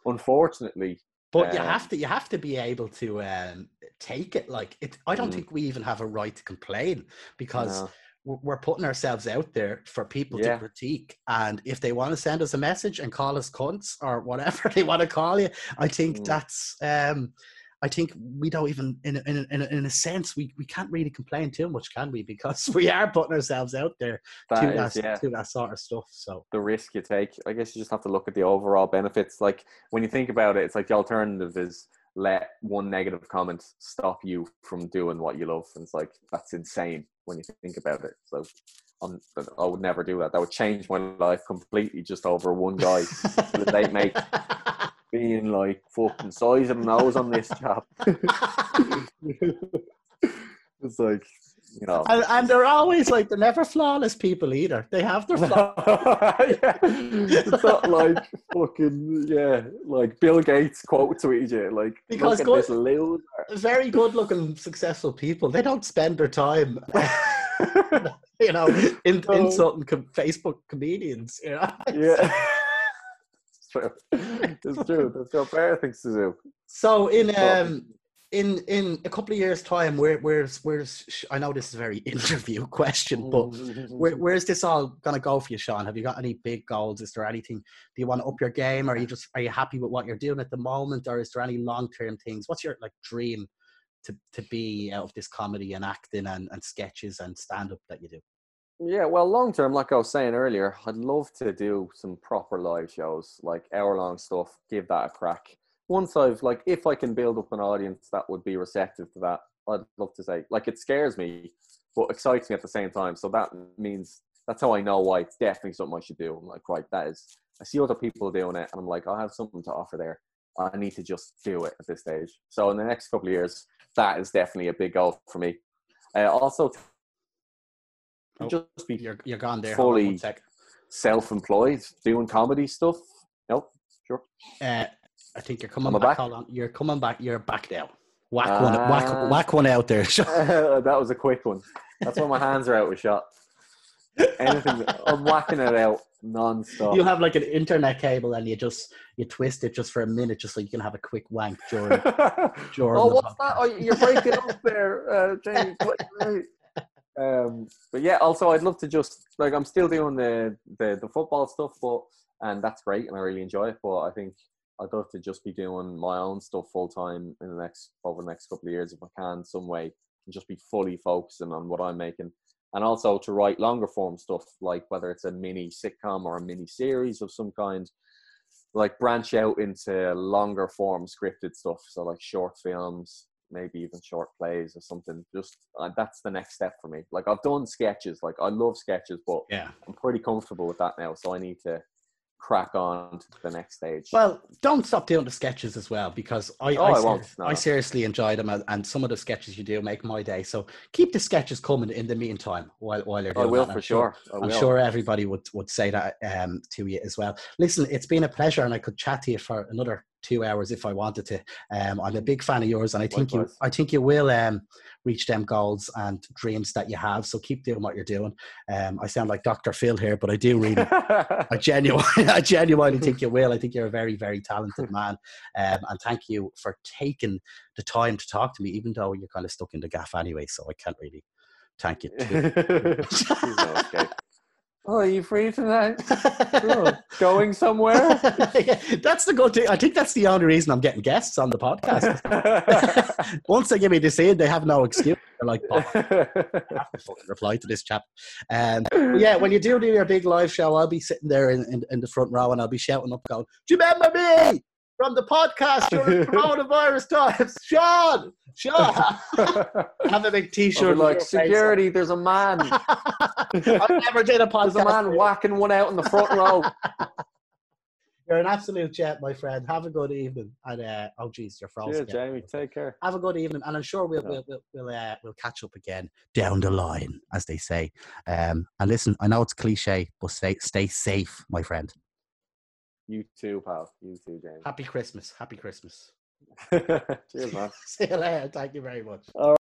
unfortunately. But you have to be able to take it. Like, I don't think we even have a right to complain, because we're putting ourselves out there for people to critique. And if they want to send us a message and call us cunts or whatever they want to call you, I think that's, I think we don't even, in a sense, we can't really complain too much, can we? Because we are putting ourselves out there to that sort of stuff. So the risk you take, I guess you just have to look at the overall benefits. Like, when you think about it, it's like the alternative is let one negative comment stop you from doing what you love. And it's like, that's insane when you think about it. So I would never do that. That would change my life completely just over one guy that they make being like, fucking size of nose on this chap. It's like, you know. And they're always like, they're never flawless people either. They have their flaws. It's not like fucking, like Bill Gates quote tweeted you, like, because look at this loser. Very good looking, successful people, they don't spend their time, you know, insulting Facebook comedians, you know? It's true. It's true. There's no better things to do. So in a couple of years' time, where's I know this is a very interview question, but where's this all gonna go for you, Sean? Have you got any big goals? Is there anything? Do you want to up your game? Are you happy with what you're doing at the moment, or is there any long-term things? What's your like dream to be out of this comedy and acting and sketches and stand-up that you do? Yeah, well, long-term, like I was saying earlier, I'd love to do some proper live shows, like hour-long stuff. Give that a crack. Once I've, like, if I can build up an audience that would be receptive to that, I'd love to say, like, it scares me, but excites me at the same time. So that means, that's how I know why it's definitely something I should do. I'm like, right, I see other people doing it, and I'm like, I have something to offer there. I need to just do it at this stage. So in the next couple of years, that is definitely a big goal for me. Also, just be you're gone there. Fully self-employed, doing comedy stuff. Nope, sure. I think you're coming back. Hold on. You're coming back. You're back now. Whack one out there. That was a quick one. That's why my hands are out with shot. Anything, I'm whacking it out non-stop. You have like an internet cable and you twist it just for a minute, just so you can have a quick wank during. Oh, what's that? Oh, you're breaking up there, James. But yeah, also I'd love to just, like, I'm still doing the football stuff, and that's great, and I really enjoy it. But I think I'd love to just be doing my own stuff full time over the next couple of years if I can, some way. and just be fully focusing on what I'm making. And also to write longer form stuff, like whether it's a mini sitcom or a mini series of some kind, like branch out into longer form scripted stuff. So like short films, maybe even short plays or something. Just that's the next step for me. Like I've done sketches, like I love sketches, but yeah, I'm pretty comfortable with that now. So I need to crack on to the next stage. Well, don't stop doing the sketches as well, because I seriously enjoy them, and some of the sketches you do make my day. So keep the sketches coming in the meantime while you're doing. I will that. I'm sure everybody would say that to you as well. Listen, it's been a pleasure, and I could chat to you for another 2 hours if I wanted to. I'm a big fan of yours, and I think you will reach them goals and dreams that you have. So keep doing what you're doing. I sound like Dr. Phil here, but I do really, I genuinely think you will. I think you're a very, very talented man. And thank you for taking the time to talk to me, even though you're kind of stuck in the gaff anyway, so I can't really thank you too. Okay. Oh, are you free tonight? Cool. Going somewhere? Yeah, that's the good thing. I think that's the only reason I'm getting guests on the podcast. Once they give me this in, they have no excuse. They're like, oh, I have to fucking reply to this chap. Yeah, when you do your big live show, I'll be sitting there in the front row, and I'll be shouting up, going, "Do you remember me from the podcast during coronavirus times? Sean!" Have a big t-shirt. Like, security, there's a man. I never did a podcast. There's a man whacking one out in the front row. You're an absolute jet, my friend. Have a good evening. And, oh, geez, you're frozen. Yeah, Jamie, take care. Have a good evening. And I'm sure we'll catch up again down the line, as they say. And listen, I know it's cliche, but stay safe, my friend. You too, pal. You too, James. Happy Christmas. Happy Christmas. Cheers, man. See you later. Thank you very much. All right.